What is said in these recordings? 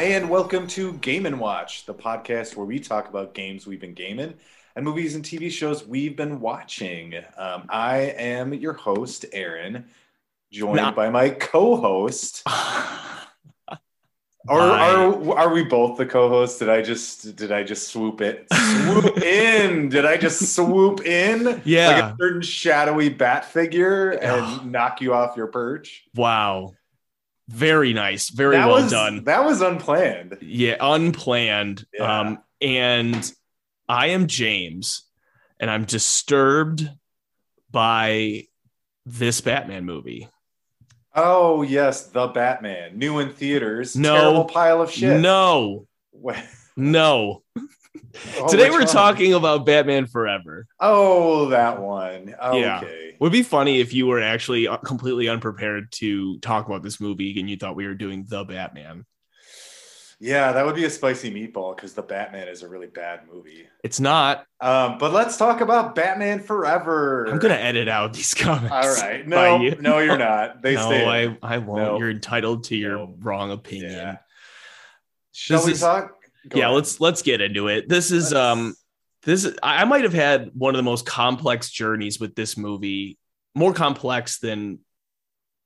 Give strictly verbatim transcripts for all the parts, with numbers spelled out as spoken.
and welcome to Game and Watch, the podcast where we talk about games we've been gaming and movies and T V shows we've been watching. Um, I am your host, Aaron, joined Not- by my co-host. Are, are are we both the co-hosts? Did I just did I just swoop it swoop in? Did I just swoop in? Yeah, like a certain shadowy bat figure and knock you off your perch. Wow, very nice, very that well was, done. That was unplanned. Yeah, unplanned. Yeah. Um, and I am James, and I'm disturbed by this Batman movie. Oh, yes, The Batman. New in theaters. No. Terrible pile of shit. No. What? No. Oh, today we're one? talking about Batman Forever. Oh, that one. Okay. Yeah. It would be funny if you were actually completely unprepared to talk about this movie and you thought we were doing The Batman. Yeah, that would be a spicy meatball because The Batman is a really bad movie. It's not. Um, but let's talk about Batman Forever. I'm going to edit out these comments. All right. No, you. no, you're not. They no, stay. I, I won't. No. You're entitled to your no. wrong opinion. Yeah. Shall this we is, talk? Go yeah, ahead. let's let's get into it. This is let's... um, this is, I might have had one of the most complex journeys with this movie, more complex than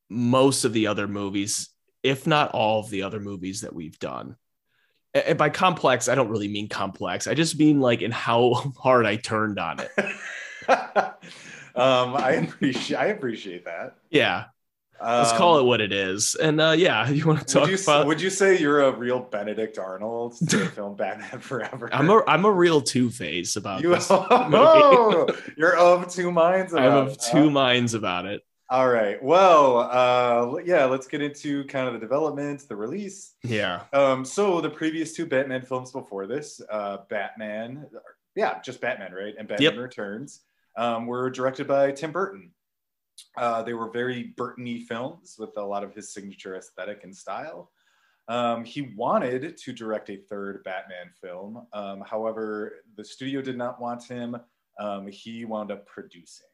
most of the other movies, if not all of the other movies that we've done. And by complex, I don't really mean complex. I just mean like in how hard I turned on it. um, I appreciate I appreciate that. Yeah. Um, Let's call it what it is. And uh, yeah, you want to talk would you, about... Would you say you're a real Benedict Arnold to film Batman Forever? I'm a I'm a real two-face about you, this oh, movie. You're of two minds about it. I'm of two uh, minds about it. All right. Well, uh, yeah, let's get into kind of the development, the release. Yeah. Um, so the previous two Batman films before this, uh, Batman, yeah, just Batman, right? And Batman yep. Returns um, were directed by Tim Burton. Uh, they were very Burton-y films with a lot of his signature aesthetic and style. Um, he wanted to direct a third Batman film. Um, however, the studio did not want him. Um, he wound up producing.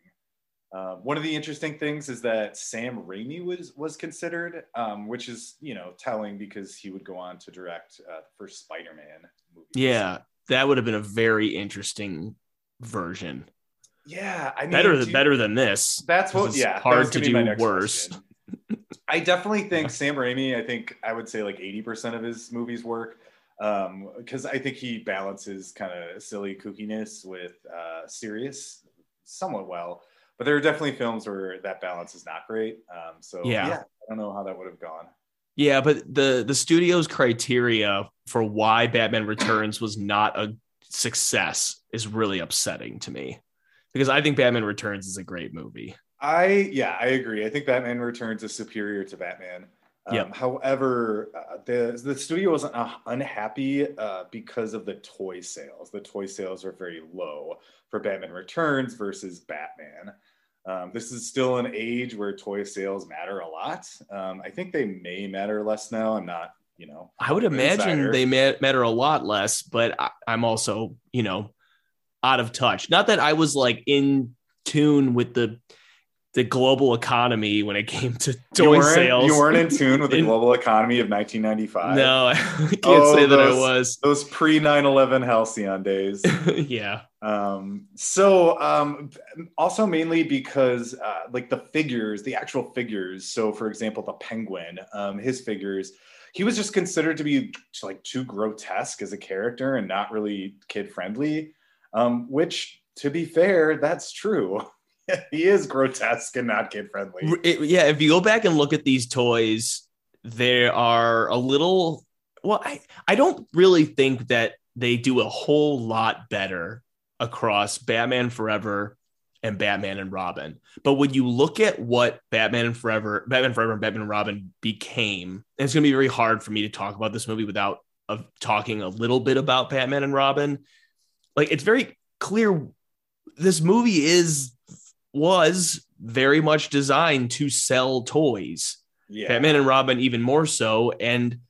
Uh, one of the interesting things is that Sam Raimi was was considered, um, which is, you know, telling because he would go on to direct uh, the first Spider-Man movie. Yeah, that would have been a very interesting version. Yeah, I mean, better than better than this. That's what. Yeah, hard to do worse. I definitely think Sam Raimi. I think I would say like eighty percent of his movies work because um, I think he balances kind of silly kookiness with uh, serious somewhat well. But there are definitely films where that balance is not great. Um, so yeah. yeah, I don't know how that would have gone. Yeah, but the the studio's criteria for why Batman Returns was not a success is really upsetting to me because I think Batman Returns is a great movie. I yeah, I agree. I think Batman Returns is superior to Batman. Um, yep. However, uh, the the studio was uh, unhappy uh, because of the toy sales. The toy sales are very low for Batman Returns versus Batman. Um, this is still an age where toy sales matter a lot. Um, I think they may matter less now. I'm not, you know. I would imagine insider. they ma- matter a lot less, but I- I'm also, you know, out of touch. Not that I was like in tune with the. the global economy when it came to toy sales. You weren't in tune with the global economy of nineteen ninety-five. No, I can't oh, say those, that I was. Those pre nine eleven halcyon days. Yeah. Um, so um, also mainly because uh, like the figures, the actual figures. So for example, the Penguin, um, his figures, he was just considered to be like too grotesque as a character and not really kid friendly, um, which to be fair, that's true. He is grotesque and not kid friendly. It, yeah, if you go back and look at these toys, they are a little. Well, I, I don't really think that they do a whole lot better across Batman Forever and Batman and Robin. But when you look at what Batman and Forever, Batman Forever and Batman and Robin became, and it's going to be very hard for me to talk about this movie without of talking a little bit about Batman and Robin. Like it's very clear, this movie is. was very much designed to sell toys. Yeah. Batman and Robin even more so, and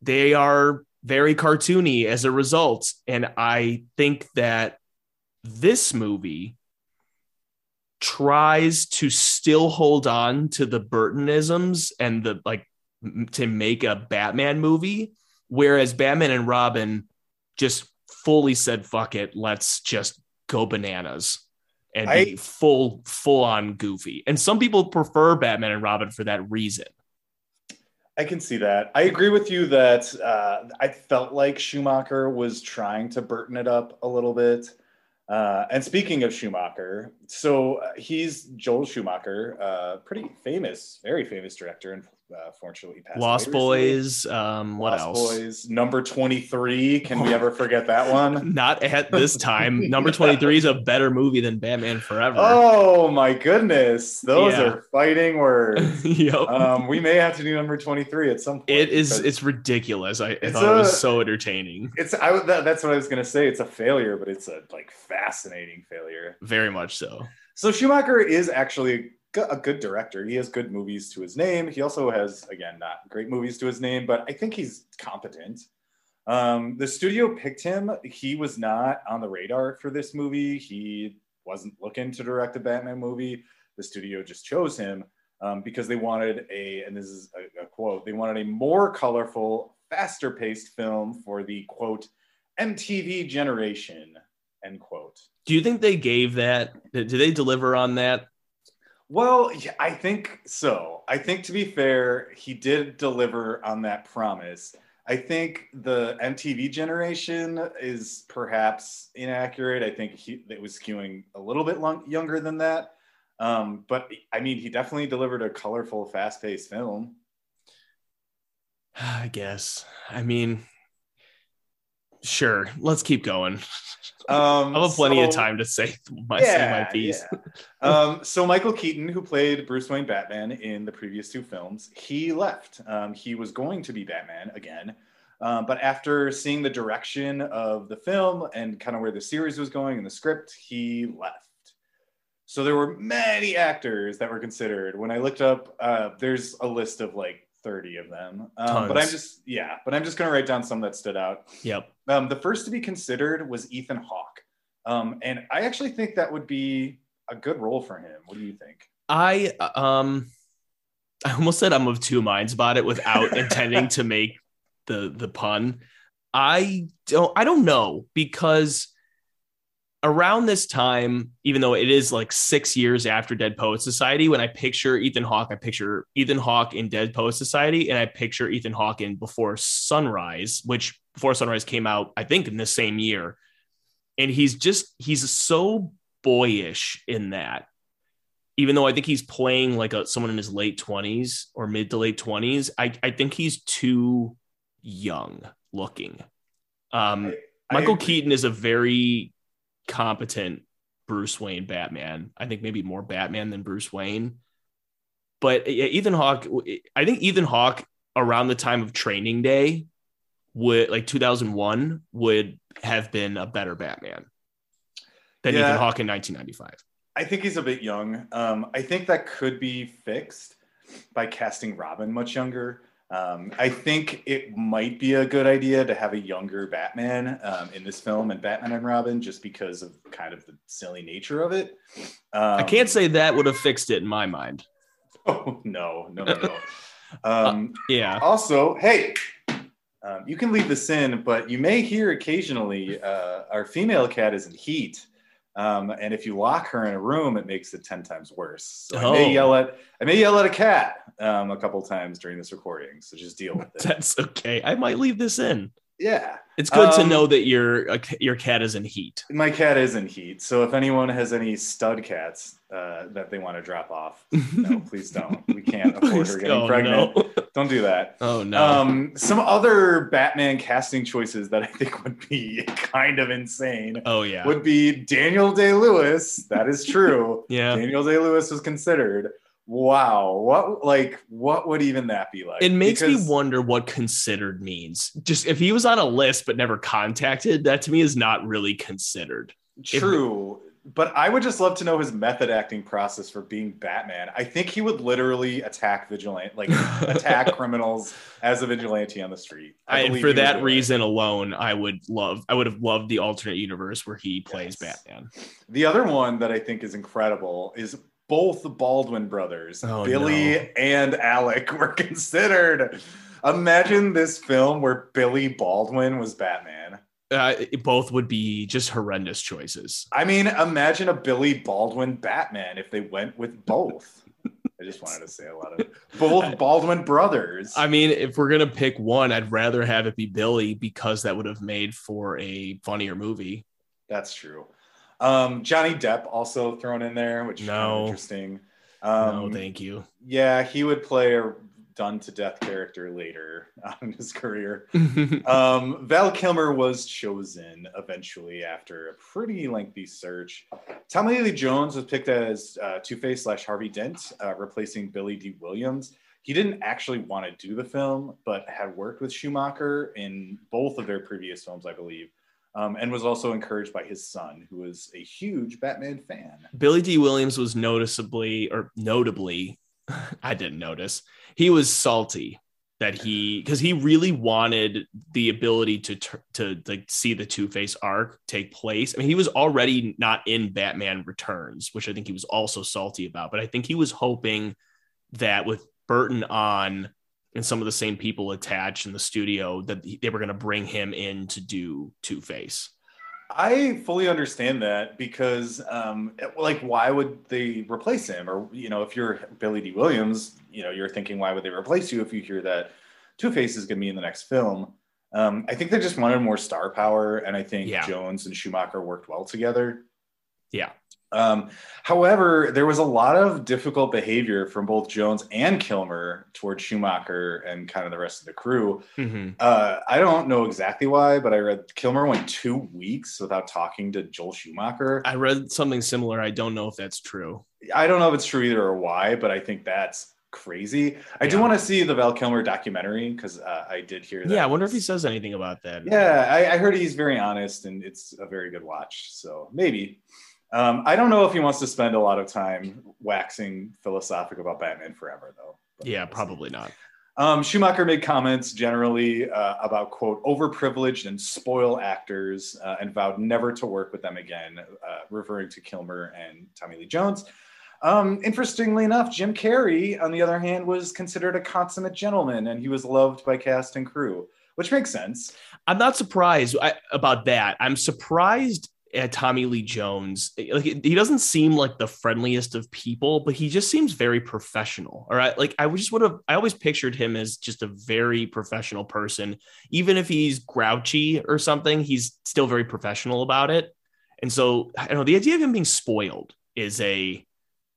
they are very cartoony as a result. And I think that this movie tries to still hold on to the Burtonisms and the like to make a Batman movie, whereas Batman and Robin just fully said, fuck it, let's just go bananas and I, be full, full on goofy. And some people prefer Batman and Robin for that reason. I can see that. I agree with you that uh, I felt like Schumacher was trying to Burton it up a little bit. Uh, and speaking of Schumacher, so he's Joel Schumacher, uh, pretty famous, very famous director. And uh, fortunately, he passed away. Lost Boys. Um, what else? Lost Boys. Number twenty-three. Can we ever forget that one? Not at this time. Number twenty-three is a better movie than Batman Forever. Oh, my goodness. Those yeah. are fighting words. Yep. Um, we may have to do number twenty-three at some point. It is. It's ridiculous. I, I it's thought a, it was so entertaining. It's. I, that, that's what I was going to say. It's a failure, but it's a like fascinating failure. Very much so. So Schumacher is actually a good director. He has good movies to his name. He also has, again, not great movies to his name, but I think he's competent. Um, the studio picked him. He was not on the radar for this movie. He wasn't looking to direct a Batman movie. The studio just chose him um, because they wanted a, and this is a, a quote, they wanted a more colorful, faster-paced film for the, quote, M T V generation, end quote. Do you think they gave that? Did they deliver on that? Well, yeah, I think so. I think, to be fair, he did deliver on that promise. I think the M T V generation is perhaps inaccurate. I think he, it was skewing a little bit long, younger than that. Um, but, I mean, he definitely delivered a colorful, fast-paced film. I guess. I mean, sure. Let's keep going. Um, I'll have plenty so, of time to say my, yeah, say my piece. Yeah. um, so Michael Keaton, who played Bruce Wayne Batman in the previous two films, he left. Um, he was going to be Batman again. Um, but after seeing the direction of the film and kind of where the series was going and the script, he left. So there were many actors that were considered. When I looked up, uh, there's a list of like thirty of them. Um, but I'm just, yeah, but I'm just going to write down some that stood out. Yep. Um, the first to be considered was Ethan Hawke. Um, and I actually think that would be a good role for him. What do you think? I, um, I almost said I'm of two minds about it without intending to make the, the pun. I don't, I don't know, because around this time, even though it is like six years after Dead Poets Society, when I picture Ethan Hawke, I picture Ethan Hawke in Dead Poets Society, and I picture Ethan Hawke in Before Sunrise, which Before Sunrise came out, I think, in the same year. And he's just, he's so boyish in that, even though I think he's playing like a, someone in his late twenties or mid to late twenties. I, I think he's too young looking. Um, I, I Michael agree. Keaton is a very competent Bruce Wayne Batman. I think maybe more Batman than Bruce Wayne, but Ethan Hawke, I think Ethan Hawke around the time of Training Day, would like two thousand one, would have been a better Batman than yeah, Ethan Hawke in nineteen ninety-five. I think he's a bit young. Um, I think that could be fixed by casting Robin much younger. Um, I think it might be a good idea to have a younger Batman um, in this film and Batman and Robin, just because of kind of the silly nature of it. Um, I can't say that would have fixed it in my mind. Oh, no, no, no, no. Um, uh, yeah. Also, hey, um, you can leave this in, but you may hear occasionally uh, our female cat is in heat. Um, and if you lock her in a room, it makes it ten times worse. So oh. I may yell at I may yell at a cat um, a couple times during this recording. So just deal with it. That's okay. I might leave this in. Yeah, it's good um, to know that your uh, your cat is in heat. My cat is in heat. So if anyone has any stud cats uh, that they want to drop off, no, please don't. We can't afford her getting oh, pregnant. No. Don't do that. Oh no. Um, some other Batman casting choices that I think would be kind of insane. Oh yeah. Would be Daniel Day-Lewis. That is true. Yeah. Daniel Day-Lewis was considered. Wow. What like what would even that be like? It makes because, me wonder what considered means. Just if he was on a list but never contacted, that to me is not really considered. True. If, But I would just love to know his method acting process for being Batman. I think he would literally attack vigilante, like attack criminals as a vigilante on the street. I and for that reason right. alone, I would love, I would have loved the alternate universe where he plays yes. Batman. The other one that I think is incredible is both the Baldwin brothers, oh, Billy no. and Alec, were considered. Imagine this film where Billy Baldwin was Batman. Uh, both would be just horrendous choices. I mean, imagine a Billy Baldwin Batman if they went with both. I just wanted to say a lot of both Baldwin brothers. I mean, if we're going to pick one, I'd rather have it be Billy because that would have made for a funnier movie. That's true. Um, Johnny Depp also thrown in there, which no. is interesting. Um, no, thank you. Yeah, he would play a done-to-death character later in his career. um, Val Kilmer was chosen eventually after a pretty lengthy search. Tommy Lee Jones was picked as uh, Two-Face slash Harvey Dent, uh, replacing Billy Dee Williams. He didn't actually want to do the film, but had worked with Schumacher in both of their previous films, I believe. Um, and was also encouraged by his son, who was a huge Batman fan. Billy Dee Williams was noticeably, or notably, I didn't notice, he was salty that he, because he really wanted the ability to to like see the Two-Face arc take place. I mean, he was already not in Batman Returns, which I think he was also salty about. But I think he was hoping that with Burton on and some of the same people attached in the studio, that they were going to bring him in to do Two-Face. I fully understand that because, um, like, why would they replace him? Or, you know, if you're Billy Dee Williams, you know, you're thinking, why would they replace you if you hear that Two-Face is going to be in the next film? Um, I think they just wanted more star power, and I think yeah. Jones and Schumacher worked well together. Yeah. Um, however, there was a lot of difficult behavior from both Jones and Kilmer towards Schumacher and kind of the rest of the crew. Mm-hmm. Uh, I don't know exactly why, but I read Kilmer went two weeks without talking to Joel Schumacher. I read something similar. I don't know if that's true. I don't know if it's true either or why, but I think that's crazy. I yeah. do want to see the Val Kilmer documentary because uh, I did hear that. Yeah, I wonder if he says anything about that. Yeah, I, I heard he's very honest and it's a very good watch. So maybe. Um, I don't know if he wants to spend a lot of time waxing philosophic about Batman Forever, though. Yeah, probably not. Um, Schumacher made comments generally uh, about, quote, overprivileged and spoil actors uh, and vowed never to work with them again, uh, referring to Kilmer and Tommy Lee Jones. Um, interestingly enough, Jim Carrey, on the other hand, was considered a consummate gentleman, and he was loved by cast and crew, which makes sense. I'm not surprised I, about that. I'm surprised at Tommy Lee Jones. Like, he doesn't seem like the friendliest of people, but he just seems very professional. All right. Like I just would have, I always pictured him as just a very professional person. Even if he's grouchy or something, he's still very professional about it. And so I don't know, the idea of him being spoiled is a,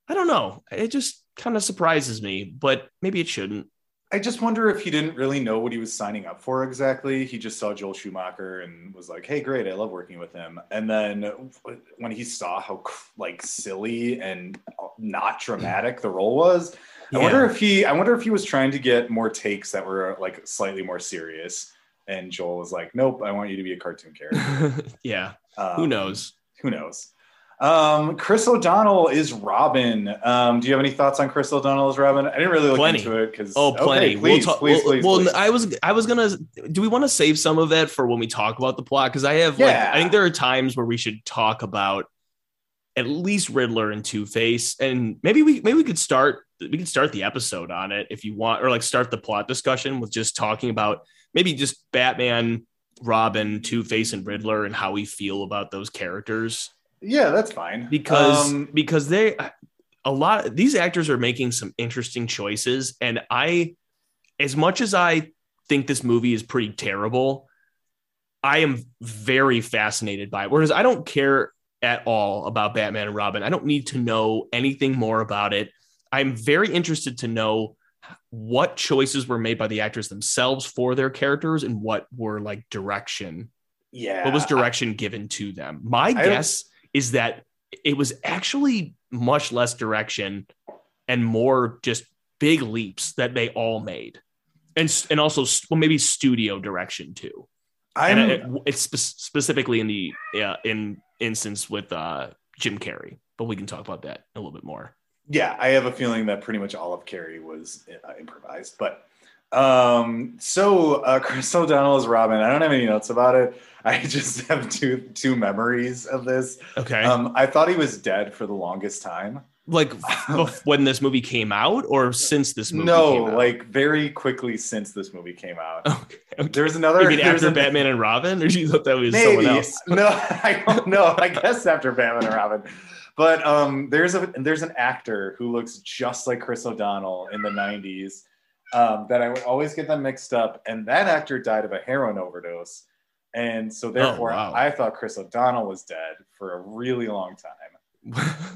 I don't know. It just kind of surprises me, but maybe it shouldn't. I just wonder if he didn't really know what he was signing up for exactly. He just saw Joel Schumacher and was like, hey, great. I love working with him. And then when he saw how like silly and not dramatic the role was, yeah. I wonder if he, I wonder if he was trying to get more takes that were like slightly more serious. And Joel was like, nope, I want you to be a cartoon character. yeah. Um, who knows? Who knows? Um, Chris O'Donnell is Robin. Um, do you have any thoughts on Chris O'Donnell as Robin? I didn't really look plenty. into it because oh, plenty. Okay, please, we'll ta- please, we'll, please, well, please. I was, I was gonna. Do we want to save some of that for when we talk about the plot? Because I have, yeah. like, I think there are times where we should talk about at least Riddler and Two-Face, and maybe we, maybe we could start, we could start the episode on it if you want, or like start the plot discussion with just talking about maybe just Batman, Robin, Two-Face, and Riddler, and how we feel about those characters. Yeah, that's fine. Because um, because they a lot of these actors are making some interesting choices. And I, as much as I think this movie is pretty terrible, I am very fascinated by it. Whereas I don't care at all about Batman and Robin. I don't need to know anything more about it. I'm very interested to know what choices were made by the actors themselves for their characters and what were like direction. Yeah. What was direction I, given to them? My I guess is that it was actually much less direction and more just big leaps that they all made. And and also, well, maybe studio direction, too. I'm, and it, it's spe- specifically in the uh, in instance with uh, Jim Carrey. But we can talk about that a little bit more. Yeah, I have a feeling that pretty much all of Carrey was uh, improvised. But um, so uh, Chris O'Donnell is Robin. I don't have any notes about it. I just have two two memories of this. Okay. Um, I thought he was dead for the longest time. Like when this movie came out or since this movie no, came out? No, like very quickly since this movie came out. Okay, okay. There's another... You mean after an, Batman and Robin? Or do you thought that was maybe. Someone else? No, I don't know. I guess after Batman and Robin. But um, there's a there's an actor who looks just like Chris O'Donnell in the nineties um, that I would always get them mixed up. And that actor died of a heroin overdose. And so therefore, oh, wow. I thought Chris O'Donnell was dead for a really long time.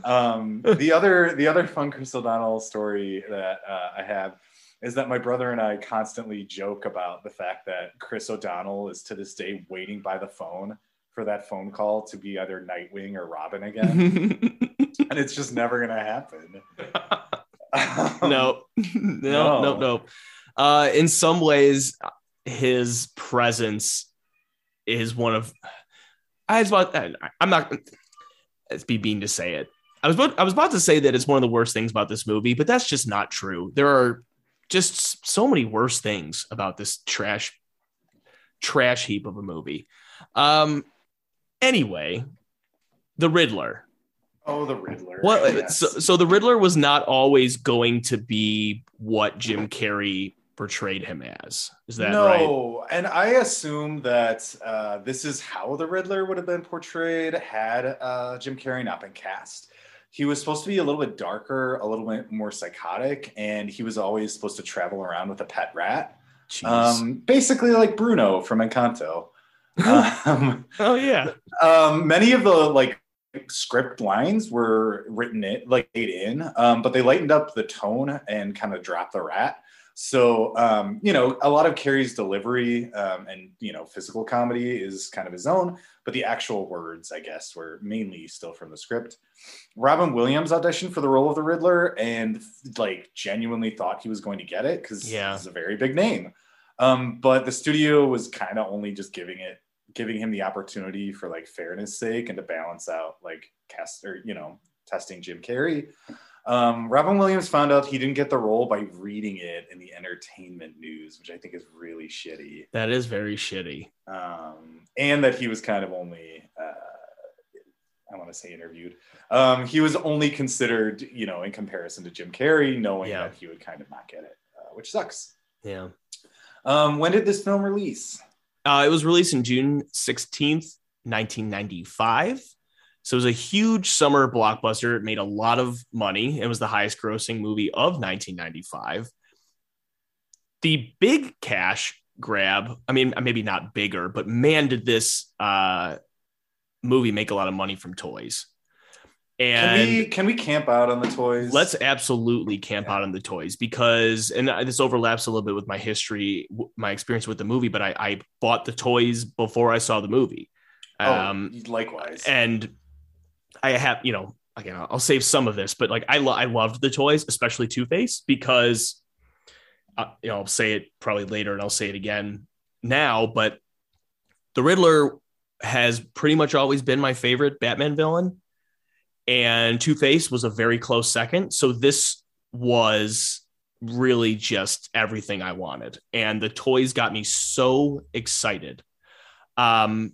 um the other the other fun Chris O'Donnell story that uh, I have is that my brother and I constantly joke about the fact that Chris O'Donnell is to this day waiting by the phone for that phone call to be either Nightwing or Robin again. And it's just never gonna happen. um, no. no no no uh in some ways his presence is one of I was about I'm not It's be mean to say it. I was about, I was about to say that it's one of the worst things about this movie, but that's just not true. There are just so many worse things about this trash, trash heap of a movie. Um, anyway, the Riddler. Oh, the Riddler. What? Yes. So, so the Riddler was not always going to be what Jim Carrey portrayed him as. Is that no, right? No, and I assume that uh, this is how the Riddler would have been portrayed had uh, Jim Carrey not been cast. He was supposed to be a little bit darker, a little bit more psychotic, and he was always supposed to travel around with a pet rat. Um, basically like Bruno from Encanto. Um, oh, yeah. Um, many of the like script lines were written in, like, in um, but they lightened up the tone and kind of dropped the rat. So, um, you know, a lot of Carrey's delivery um, and, you know, physical comedy is kind of his own, but the actual words, I guess, were mainly still from the script. Robin Williams auditioned for the role of the Riddler and, like, genuinely thought he was going to get it because yeah. It's a very big name. Um, but the studio was kind of only just giving it, giving him the opportunity for, like, fairness sake and to balance out, like, cast or, you know, testing Jim Carrey. Um, Robin Williams found out he didn't get the role by reading it in the entertainment news, which I think is really shitty. That is very shitty. Um, and that he was kind of only, uh, I want to say interviewed. Um, he was only considered, you know, in comparison to Jim Carrey, knowing yeah. that he would kind of not get it, uh, which sucks. Yeah. Um, when did this film release? Uh, it was released on June sixteenth, nineteen ninety-five. So it was a huge summer blockbuster. It made a lot of money. It was the highest grossing movie of nineteen ninety-five. The big cash grab, I mean, maybe not bigger, but man, did this uh, movie make a lot of money from toys. And can we, can we camp out on the toys? Let's absolutely camp yeah. out on the toys because, and this overlaps a little bit with my history, my experience with the movie, but I, I bought the toys before I saw the movie. Um, oh, likewise. And I have, you know, again, I'll save some of this, but like I, lo- I loved the toys, especially Two-Face, because, uh, you know, I'll say it probably later and I'll say it again now, but the Riddler has pretty much always been my favorite Batman villain, and Two-Face was a very close second. So this was really just everything I wanted. And the toys got me so excited. Um,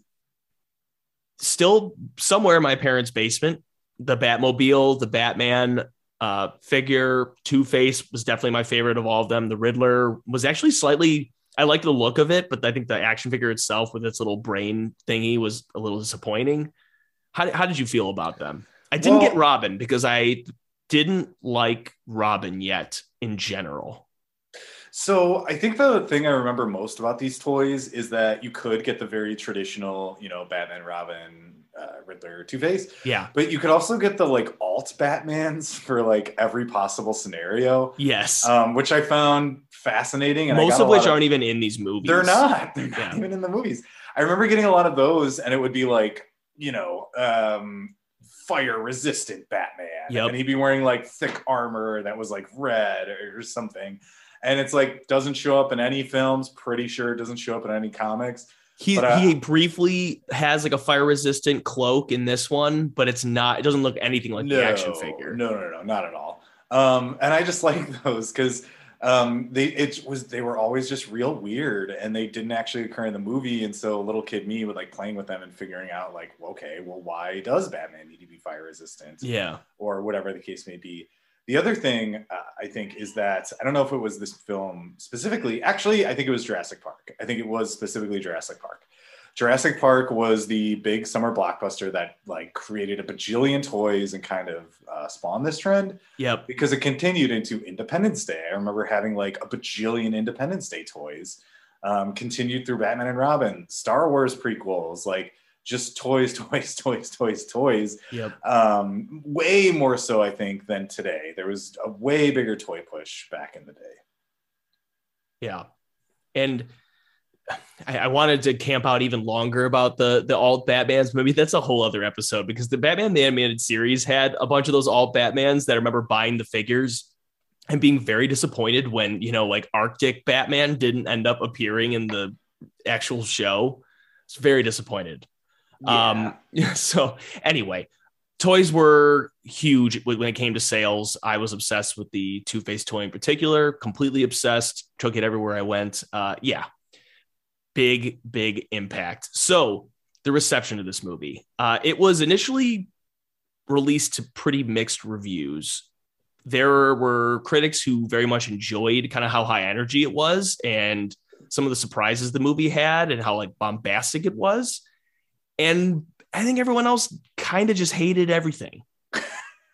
Still somewhere in my parents' basement, the Batmobile, the Batman uh, figure, Two-Face was definitely my favorite of all of them. The Riddler was actually slightly, I liked the look of it, but I think the action figure itself with its little brain thingy was a little disappointing. How, how did you feel about them? I didn't well, get Robin because I didn't like Robin yet in general. So I think the thing I remember most about these toys is that you could get the very traditional, you know, Batman, Robin, uh, Riddler, Two-Face. Yeah. But you could also get the like alt Batmans for like every possible scenario. Yes. Um, which I found fascinating. And most of which aren't even in these movies. They're not. They're not yeah. even in the movies. I remember getting a lot of those and it would be like, you know, um, fire resistant Batman. Yep. And he'd be wearing like thick armor that was like red or something. And it's like, doesn't show up in any films. Pretty sure it doesn't show up in any comics. He but, uh, he briefly has like a fire-resistant cloak in this one, but it's not. It doesn't look anything like no, the action figure. No, no, no, not at all. Um, and I just like those because um, they it was they were always just real weird, and they didn't actually occur in the movie. And so little kid me would like playing with them and figuring out like, okay, well, why does Batman need to be fire resistant? Yeah, or whatever the case may be. The other thing uh, I think is that, I don't know if it was this film specifically, actually, I think it was Jurassic Park. I think it was specifically Jurassic Park. Jurassic Park was the big summer blockbuster that like created a bajillion toys and kind of uh, spawned this trend. Yep. Because it continued into Independence Day. I remember having like a bajillion Independence Day toys, um, continued through Batman and Robin, Star Wars prequels, like just toys, toys, toys, toys, toys. Yep. Um, way more so, I think, than today. There was a way bigger toy push back in the day. Yeah. And I, I wanted to camp out even longer about the, the alt Batmans. Maybe that's a whole other episode, because the Batman the Animated Series had a bunch of those alt Batmans that I remember buying the figures and being very disappointed when, you know, like Arctic Batman didn't end up appearing in the actual show. It's very disappointed. Yeah. Um, so anyway, toys were huge when it came to sales. I was obsessed with the Two-Face toy in particular, completely obsessed, took it everywhere I went. Uh, yeah, big, big impact. So the reception to this movie, uh, it was initially released to pretty mixed reviews. There were critics who very much enjoyed kind of how high energy it was and some of the surprises the movie had and how like bombastic it was. And I think everyone else kind of just hated everything.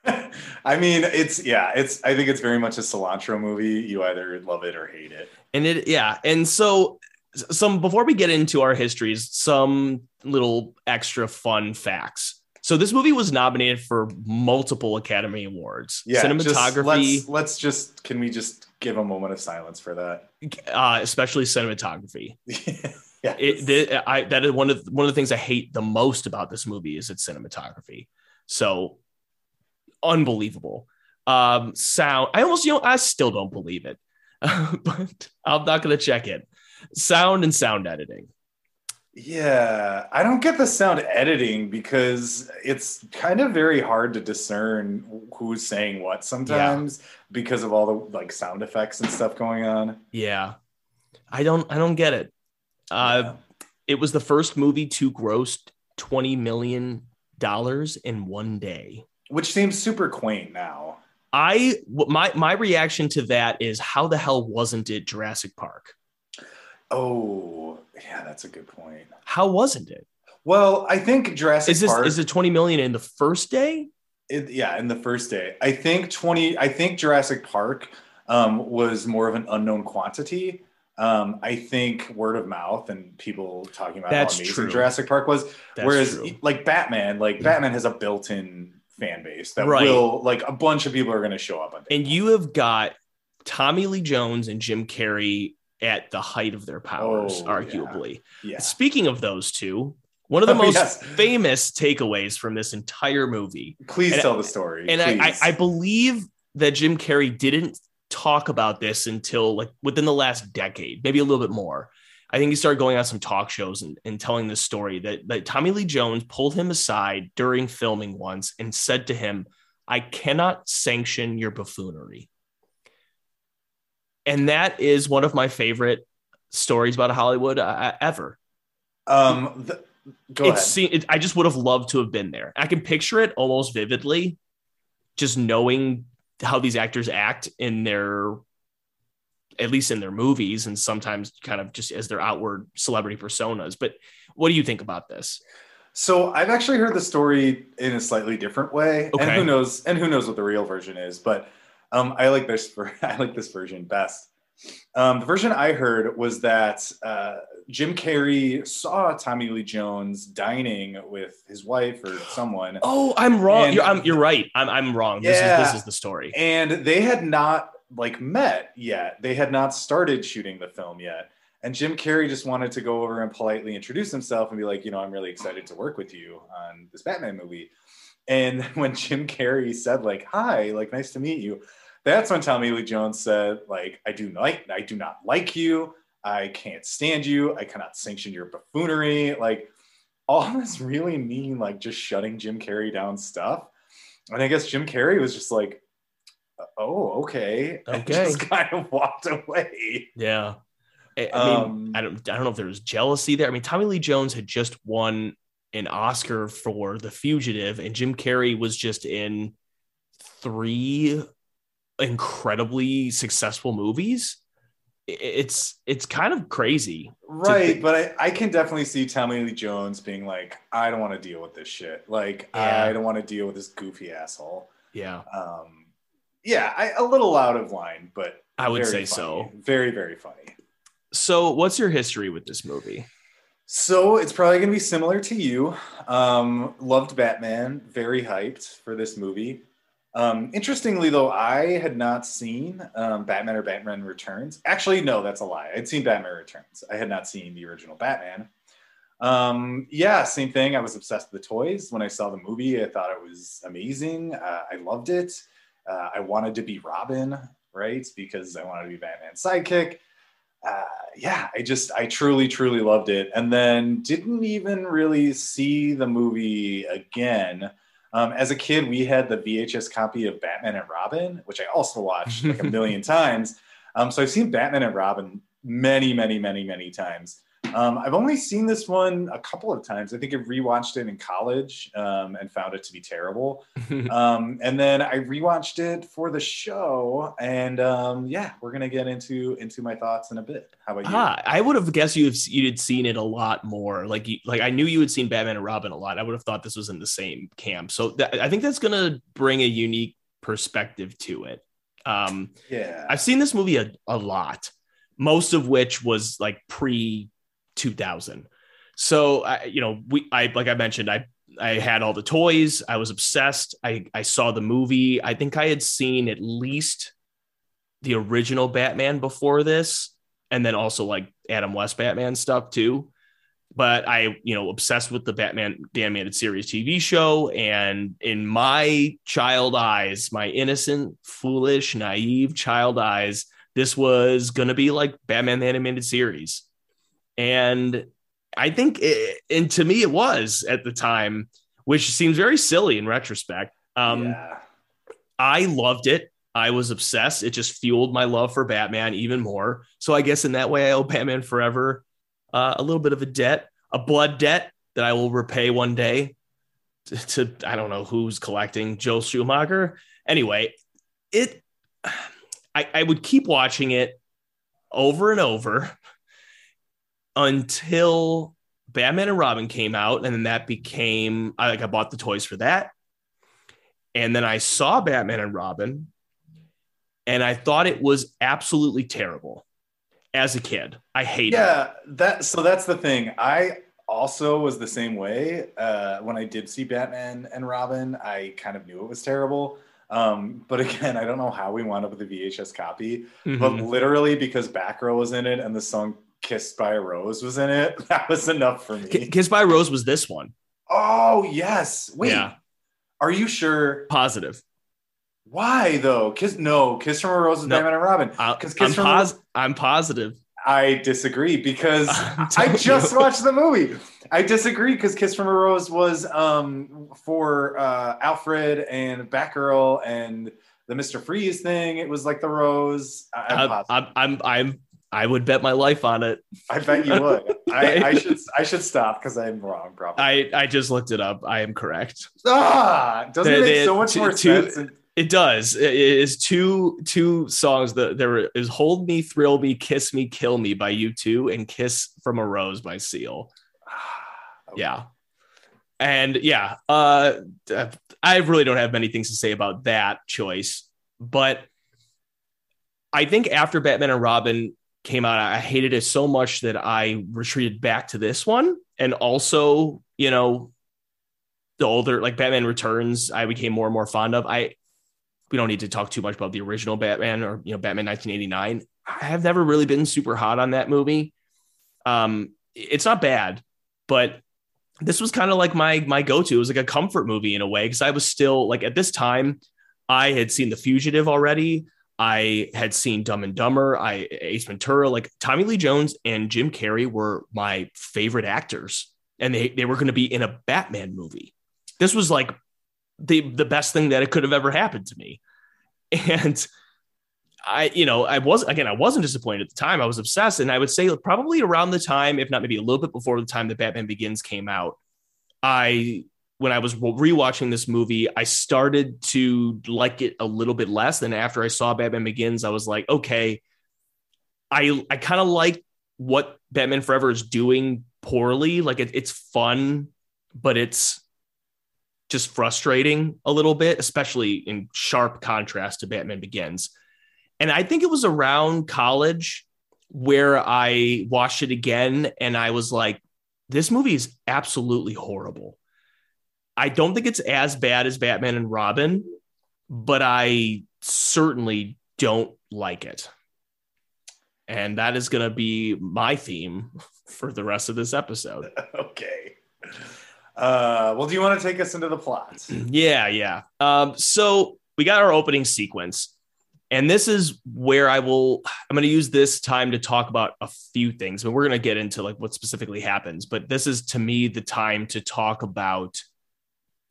I mean, it's, yeah, it's, I think it's very much a cilantro movie. You either love it or hate it. And it, yeah. And so some, before we get into our histories, some little extra fun facts. So this movie was nominated for multiple Academy Awards. Yeah, cinematography. Just, let's, let's just, can we just give a moment of silence for that? Uh, especially cinematography. Yeah, it, the, I, that is one of one of the things I hate the most about this movie is its cinematography. So unbelievable. Um, sound. I almost, you know, I still don't believe it, but I'm not going to check it. Sound and sound editing. Yeah, I don't get the sound editing because it's kind of very hard to discern who's saying what sometimes yeah. because of all the like sound effects and stuff going on. Yeah, I don't. I don't get it. Uh, it was the first movie to gross twenty million dollars in one day, which seems super quaint now. I, my, my reaction to that is how the hell wasn't it Jurassic Park? Oh yeah, that's a good point. How wasn't it? Well, I think Jurassic is this, Park is it twenty million in the first day? It, yeah. In the first day, I think twenty, I think Jurassic Park, um, was more of an unknown quantity. Um, I think word of mouth and people talking about That's how amazing true. Jurassic Park was. That's Whereas true. like Batman, like yeah. Batman has a built-in fan base that right. will like a bunch of people are going to show up on. And you have got Tommy Lee Jones and Jim Carrey at the height of their powers, oh, arguably. Yeah. Yeah. Speaking of those two, one of the oh, most yes. famous takeaways from this entire movie. Please and tell I, the story. And I, I, I believe that Jim Carrey didn't talk about this until like within the last decade, maybe a little bit more. I think he started going on some talk shows and, and telling this story that, that Tommy Lee Jones pulled him aside during filming once and said to him, "I cannot sanction your buffoonery." And that is one of my favorite stories about Hollywood uh, ever. Um, the, go ahead. It's, it, I just would have loved to have been there. I can picture it almost vividly, just knowing how these actors act in their, at least in their movies, and sometimes kind of just as their outward celebrity personas. But what do you think about this? So I've actually heard the story in a slightly different way, okay. and who knows, and who knows what the real version is. But um, I like this. I like this version best. Um, the version I heard was that uh, Jim Carrey saw Tommy Lee Jones dining with his wife or someone. Oh, I'm wrong. And, you're, I'm, you're right. I'm I'm wrong. Yeah. This is this is the story. And they had not like met yet. They had not started shooting the film yet. And Jim Carrey just wanted to go over and politely introduce himself and be like, you know, I'm really excited to work with you on this Batman movie. And when Jim Carrey said like, "Hi, like nice to meet you," that's when Tommy Lee Jones said, like, I do like, I do not like you. I can't stand you. I cannot sanction your buffoonery. Like, all this really mean, like, just shutting Jim Carrey down stuff. And I guess Jim Carrey was just like, oh, okay. Okay. And just kind of walked away. Yeah. I, I mean, um, I don't I don't know if there was jealousy there. I mean, Tommy Lee Jones had just won an Oscar for The Fugitive, and Jim Carrey was just in three incredibly successful movies. It's it's kind of crazy. Right, but I, I can definitely see Tommy Lee Jones being like, I don't want to deal with this shit. Like, yeah. I don't want to deal with this goofy asshole. Yeah. Um, yeah, I, a little out of line, but I would say funny. So. Very, very funny. So what's your history with this movie? So it's probably going to be similar to you. Um, loved Batman. Very hyped for this movie. Um, interestingly, though, I had not seen um, Batman or Batman Returns. Actually, no, that's a lie. I'd seen Batman Returns. I had not seen the original Batman. Um, yeah, same thing. I was obsessed with the toys. When I saw the movie, I thought it was amazing. Uh, I loved it. Uh, I wanted to be Robin, right? Because I wanted to be Batman's sidekick. Uh, yeah, I just, I truly, truly loved it. And then didn't even really see the movie again. Um, as a kid, we had the V H S copy of Batman and Robin, which I also watched like a million times. Um, so I've seen Batman and Robin many, many, many, many times. Um, I've only seen this one a couple of times. I think I rewatched it in college um, and found it to be terrible. um, and then I rewatched it for the show. And um, yeah, we're going to get into into my thoughts in a bit. How about you? Ah, I would have guessed you'd you'd seen it a lot more. Like, you, like I knew you had seen Batman and Robin a lot. I would have thought this was in the same camp. So th- I think that's going to bring a unique perspective to it. Um, yeah, I've seen this movie a, a lot, most of which was like pre two thousand. So I, you know, we, I, like I mentioned, I, I had all the toys. I was obsessed. I, I saw the movie. I think I had seen at least the original Batman before this. And then also like Adam West Batman stuff too. But I, you know, obsessed with the Batman, the Animated Series T V show. And in my child eyes, my innocent, foolish, naive child eyes, this was going to be like Batman, the Animated Series. And I think, it, and to me, it was at the time, which seems very silly in retrospect. Um, yeah. I loved it. I was obsessed. It just fueled my love for Batman even more. So I guess in that way, I owe Batman Forever uh, a little bit of a debt, a blood debt that I will repay one day to, to I don't know who's collecting, Joel Schumacher. Anyway, it I, I would keep watching it over and over until Batman and Robin came out, and then that became I like I bought the toys for that, and then I saw Batman and Robin, and I thought it was absolutely terrible as a kid. I hated yeah, it. Yeah, that so that's the thing. I also was the same way. Uh, when I did see Batman and Robin, I kind of knew it was terrible. Um, but again, I don't know how we wound up with the V H S copy, mm-hmm. but literally because Batgirl was in it and the song Kissed by a Rose was in it. That was enough for me. Kissed by a Rose was this one. Oh, yes. Wait. Yeah. Are you sure? Positive. Why though? Kiss no, Kiss from a Rose is no. Batman and Robin. Because I'm, pos- Ro- I'm positive. I disagree because I just you. watched the movie. I disagree because Kiss from a Rose was um for uh Alfred and Batgirl and the Mister Freeze thing. It was like the Rose. I'm I, I'm I'm, I'm I would bet my life on it. I bet you would. I, I should I should stop because I'm wrong, probably. I, I just looked it up. I am correct. Ah, doesn't it make so much more sense? It does. It is two two songs. That there is Hold Me, Thrill Me, Kiss Me, Kill Me by U two and Kiss from a Rose by Seal. Okay. Yeah. And yeah, uh, I really don't have many things to say about that choice. But I think after Batman and Robin came out, I hated it so much that I retreated back to this one. And also, you know, the older, like Batman Returns, I became more and more fond of. I, we don't need to talk too much about the original Batman or, you know, Batman nineteen eighty-nine. I have never really been super hot on that movie. Um, it's not bad, but this was kind of like my, my go-to. It was like a comfort movie in a way, because I was still like, at this time I had seen The Fugitive already. I had seen Dumb and Dumber, I Ace Ventura, like Tommy Lee Jones and Jim Carrey were my favorite actors, and they, they were going to be in a Batman movie. This was like the, the best thing that it could have ever happened to me. And I, you know, I was, again, I wasn't disappointed at the time. I was obsessed. And I would say probably around the time, if not maybe a little bit before the time that Batman Begins came out, I, when I was rewatching this movie, I started to like it a little bit less. Then after I saw Batman Begins, I was like, okay, I, I kind of like what Batman Forever is doing poorly. Like it, it's fun, but it's just frustrating a little bit, especially in sharp contrast to Batman Begins. And I think it was around college where I watched it again and I was like, this movie is absolutely horrible. I don't think it's as bad as Batman and Robin, but I certainly don't like it. And that is going to be my theme for the rest of this episode. Okay. Uh, well, do you want to take us into the plot? Yeah, yeah. Um, so we got our opening sequence. And this is where I will, I'm going to use this time to talk about a few things, but we're going to get into like what specifically happens. But this is, to me, the time to talk about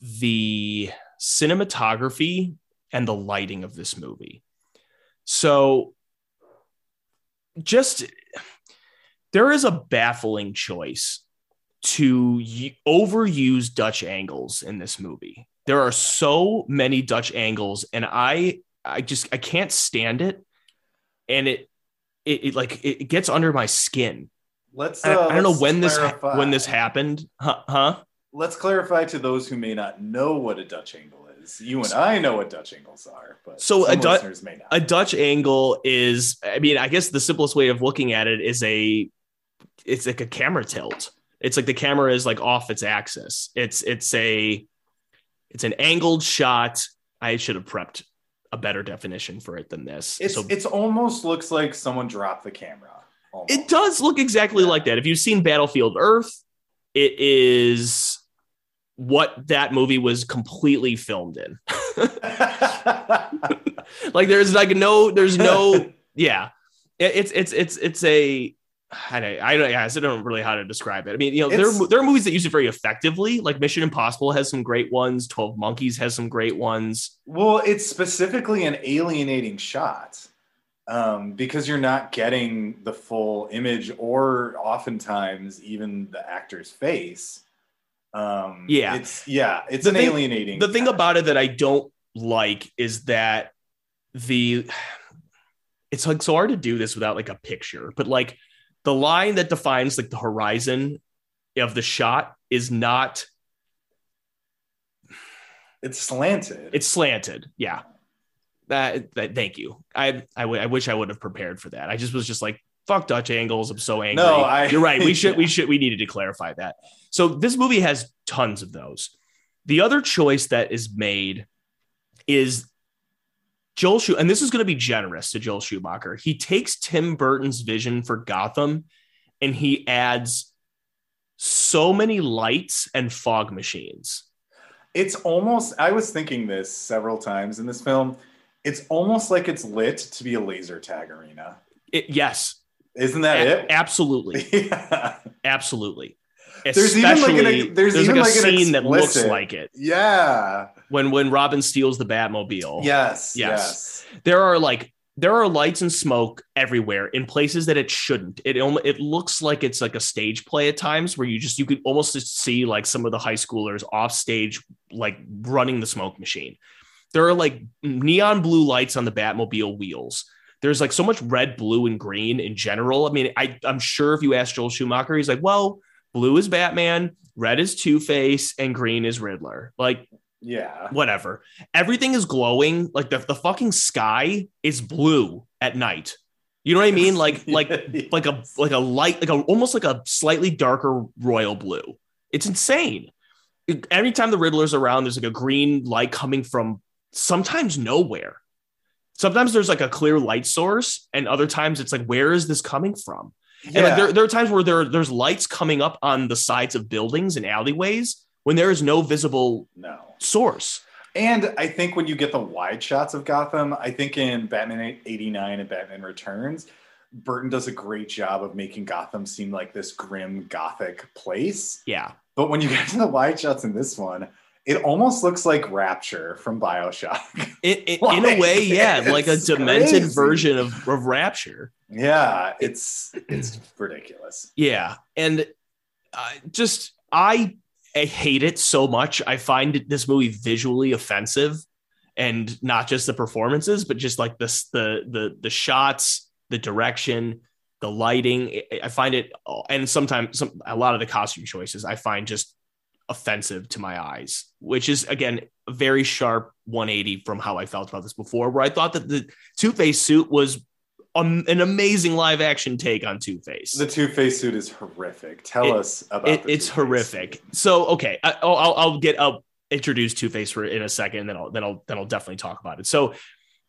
the cinematography and the lighting of this movie. So just, there is a baffling choice to overuse Dutch angles in this movie. There are so many Dutch angles, and I, I just, I can't stand it. And it, it, it like, it gets under my skin. Let's, uh, I, I don't know when clarify. this, when this happened. Huh? huh? Let's clarify to those who may not know what a Dutch angle is. You and so, I know what Dutch angles are, but so some a, listeners may not. A Dutch angle is, I mean, I guess the simplest way of looking at it is a, it's like a camera tilt. It's like the camera is like off its axis. It's, it's a, it's an angled shot. I should have prepped a better definition for it than this. It's so, it's almost looks like someone dropped the camera. Almost. It does look exactly yeah. like that. If you've seen Battlefield Earth, it is what that movie was completely filmed in. Like there's like no, there's no, yeah. It, it's it's it's it's a I don't I don't, I don't really know how to describe it. I mean, you know, it's, there there are movies that use it very effectively. Like Mission Impossible has some great ones. twelve Monkeys has some great ones. Well, it's specifically an alienating shot um, because you're not getting the full image or oftentimes even the actor's face. Um, yeah. It's, yeah, it's the an thing, alienating. The shot. thing about it that I don't like is that the it's like so hard to do this without like a picture, but like the line that defines like the horizon of the shot is not. It's slanted. It's slanted. Yeah. That, that thank you. I, I, w- I wish I would have prepared for that. I just was just like, fuck Dutch angles. I'm so angry. No, I, You're right. We should, yeah. we should, we needed to clarify that. So this movie has tons of those. The other choice that is made is Joel Schumacher, and this is going to be generous to Joel Schumacher. He takes Tim Burton's vision for Gotham and he adds so many lights and fog machines. It's almost, I was thinking this several times in this film. It's almost like it's lit to be a laser tag arena. It, yes. Isn't that a- it? Absolutely. Yeah. Absolutely. There's Especially, even like an, there's, there's even like, like a scene that looks like it. Yeah. When when Robin steals the Batmobile. Yes, yes. Yes. There are like there are lights and smoke everywhere in places that it shouldn't. It only it looks like it's like a stage play at times where you just you could almost just see like some of the high schoolers off stage like running the smoke machine. There are like neon blue lights on the Batmobile wheels. There's like so much red, blue, and green in general. I mean, I I'm sure if you ask Joel Schumacher, he's like, well, blue is Batman, red is Two-Face, and green is Riddler. Like, yeah, whatever. Everything is glowing. Like the, the fucking sky is blue at night. You know what I mean? Like, like, yes. like a, like a light, like a, almost like a slightly darker royal blue. It's insane. Every time the Riddler's around, there's like a green light coming from sometimes nowhere. Sometimes there's like a clear light source. And other times it's like, where is this coming from? Yeah. And like there, there are times where there there's lights coming up on the sides of buildings and alleyways when there is no visible no. source. And I think when you get the wide shots of Gotham, I think in Batman eighty-nine and Batman Returns, Burton does a great job of making Gotham seem like this grim Gothic place. Yeah. But when you get to the wide shots in this one, It almost looks like Rapture from BioShock. It, it like, in a way, yeah, like a demented crazy. version of, of Rapture. Yeah, it's it's ridiculous. Yeah, and uh, just I I hate it so much. I find this movie visually offensive, and not just the performances, but just like this the the the shots, the direction, the lighting. I find it, and sometimes some, a lot of the costume choices I find just offensive to my eyes, which is again a very sharp one eighty from how I felt about this before, where I thought that the Two-Face suit was um, an amazing live action take on Two-Face. The Two-Face suit is horrific. Tell it, us about it. The it's Two-Face horrific. Suit. So okay, I, I'll I'll get I'll introduce Two-Face for in a second, and then I'll then I'll then I'll definitely talk about it. So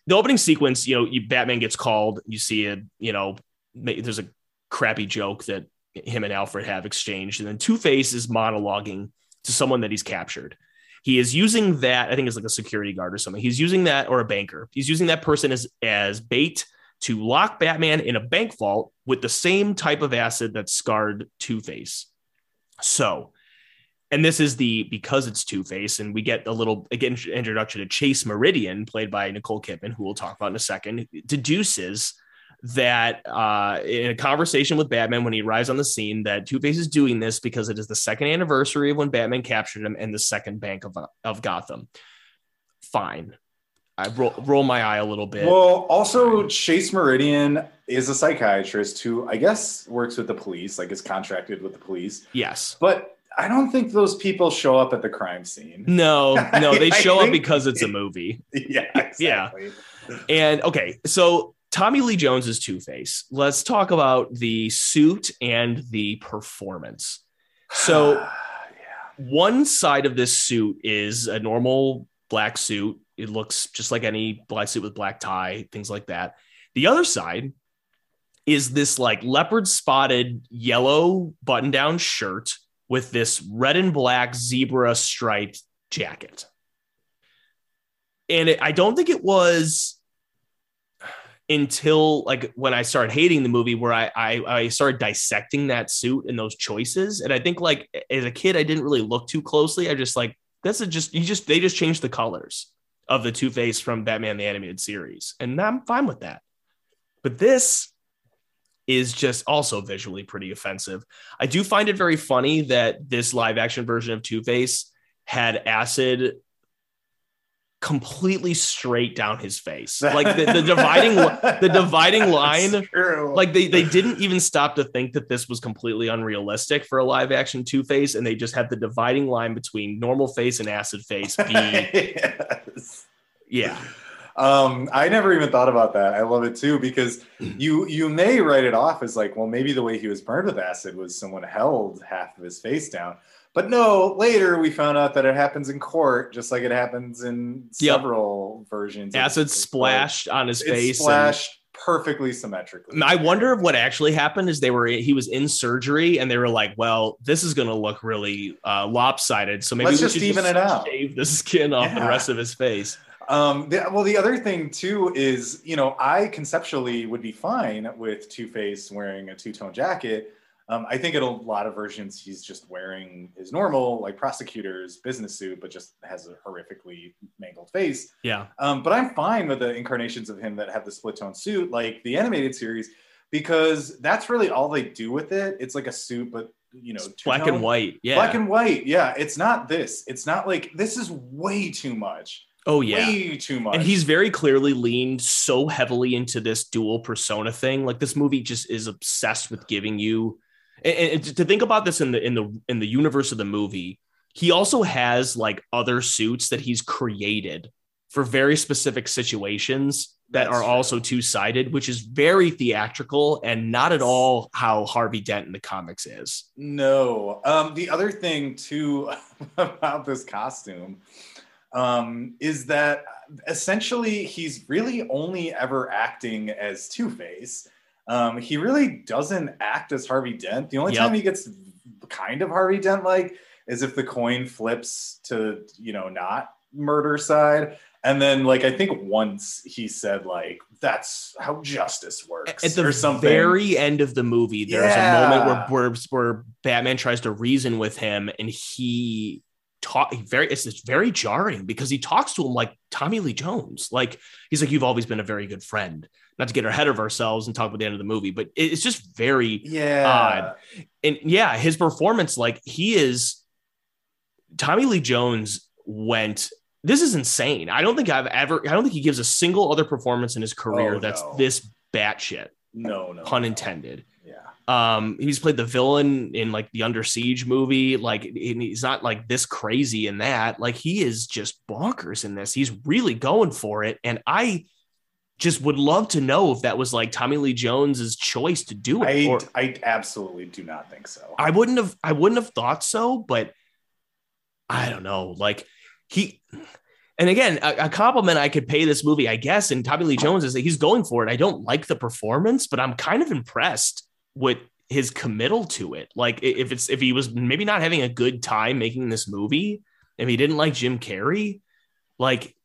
the opening sequence, you know, you, Batman gets called. You see a you know there's a crappy joke that him and Alfred have exchanged, and then Two-Face is monologuing to someone that he's captured. He is using that, I think it's like a security guard or something. He's using that, or a banker. He's using that person as, as bait to lock Batman in a bank vault with the same type of acid that scarred Two-Face. So, and this is the, because it's Two-Face, and we get a little, again, introduction to Chase Meridian, played by Nicole Kidman, who we'll talk about in a second, deduces that uh, in a conversation with Batman when he arrives on the scene, that Two-Face is doing this because it is the second anniversary of when Batman captured him and the second bank of, of Gotham. Fine. I roll, roll my eye a little bit. Well, also Chase Meridian is a psychiatrist who I guess works with the police, like is contracted with the police. Yes. But I don't think those people show up at the crime scene. No, no, they show think, up because it's a movie. Yeah, exactly. Yeah. And okay, so Tommy Lee Jones is Two-Face. Let's talk about the suit and the performance. So yeah. One side of this suit is a normal black suit. It looks just like any black suit with black tie, things like that. The other side is this like leopard spotted yellow button down shirt with this red and black zebra striped jacket. And it, I don't think it was until like when I started hating the movie, where I, I I started dissecting that suit and those choices. And I think like as a kid, I didn't really look too closely. I just like, that's a just, you just, they just changed the colors of the Two-Face from Batman the Animated Series. And I'm fine with that. But this is just also visually pretty offensive. I do find it very funny that this live action version of Two-Face had acid completely straight down his face, like the, the dividing the dividing line, like they, they didn't even stop to think that this was completely unrealistic for a live action Two-Face, and they just had the dividing line between normal face and acid face be yes. yeah um I never even thought about that. I love it too, because you you may write it off as like, well, maybe the way he was burned with acid was someone held half of his face down. But no, later we found out that it happens in court, just like it happens in yep. several versions. Acid splashed on his face. It splashed perfectly symmetrically. I wonder if what actually happened is they were he was in surgery and they were like, well, this is going to look really uh, lopsided. So maybe Let's we just should even just it out. shave the skin off yeah. the rest of his face. Um, the, well, the other thing, too, is, you know, I conceptually would be fine with Two-Face wearing a two-tone jacket. Um, I think in a lot of versions, he's just wearing his normal, like, prosecutor's business suit, but just has a horrifically mangled face. Yeah. Um, but I'm fine with the incarnations of him that have the split-tone suit, like the animated series, because that's really all they do with it. It's like a suit, but, you know, black and white. Yeah. Black and white. Yeah. It's not this. It's not like, this is way too much. Oh, yeah. Way too much. And he's very clearly leaned so heavily into this dual persona thing. Like, this movie just is obsessed with giving you, and to think about this in the in the in the universe of the movie, he also has like other suits that he's created for very specific situations that That's are true. also two-sided, which is very theatrical and not at all how Harvey Dent in the comics is. No. Um, the other thing too about this costume um, is that essentially he's really only ever acting as Two-Face. Um, he really doesn't act as Harvey Dent. The only yep. time he gets kind of Harvey Dent-like is if the coin flips to, you know, not murder side. And then, like, I think once he said, like, that's how justice works. At the or something. very end of the movie, there's yeah. a moment where, where, where Batman tries to reason with him, and he talk very, it's, it's very jarring because he talks to him like Tommy Lee Jones. Like, he's like, you've always been a very good friend. Not to get ahead of ourselves and talk about the end of the movie, but it's just very yeah. odd. And yeah, his performance, like he is, Tommy Lee Jones went, this is insane. I don't think I've ever, I don't think he gives a single other performance in his career oh, that's no. this batshit. No, no. Pun intended. No. Yeah. Um, he's played the villain in like the Under Siege movie. Like, he's not like this crazy in that. Like, he is just bonkers in this. He's really going for it. And I just would love to know if that was like Tommy Lee Jones's choice to do it. I, or, I absolutely do not think so. I wouldn't have, I wouldn't have thought so, but I don't know. Like, he, and again, a, a compliment I could pay this movie, I guess, and Tommy Lee Jones is that he's going for it. I don't like the performance, but I'm kind of impressed with his committal to it. Like, if it's, if he was maybe not having a good time making this movie, if he didn't like Jim Carrey, like,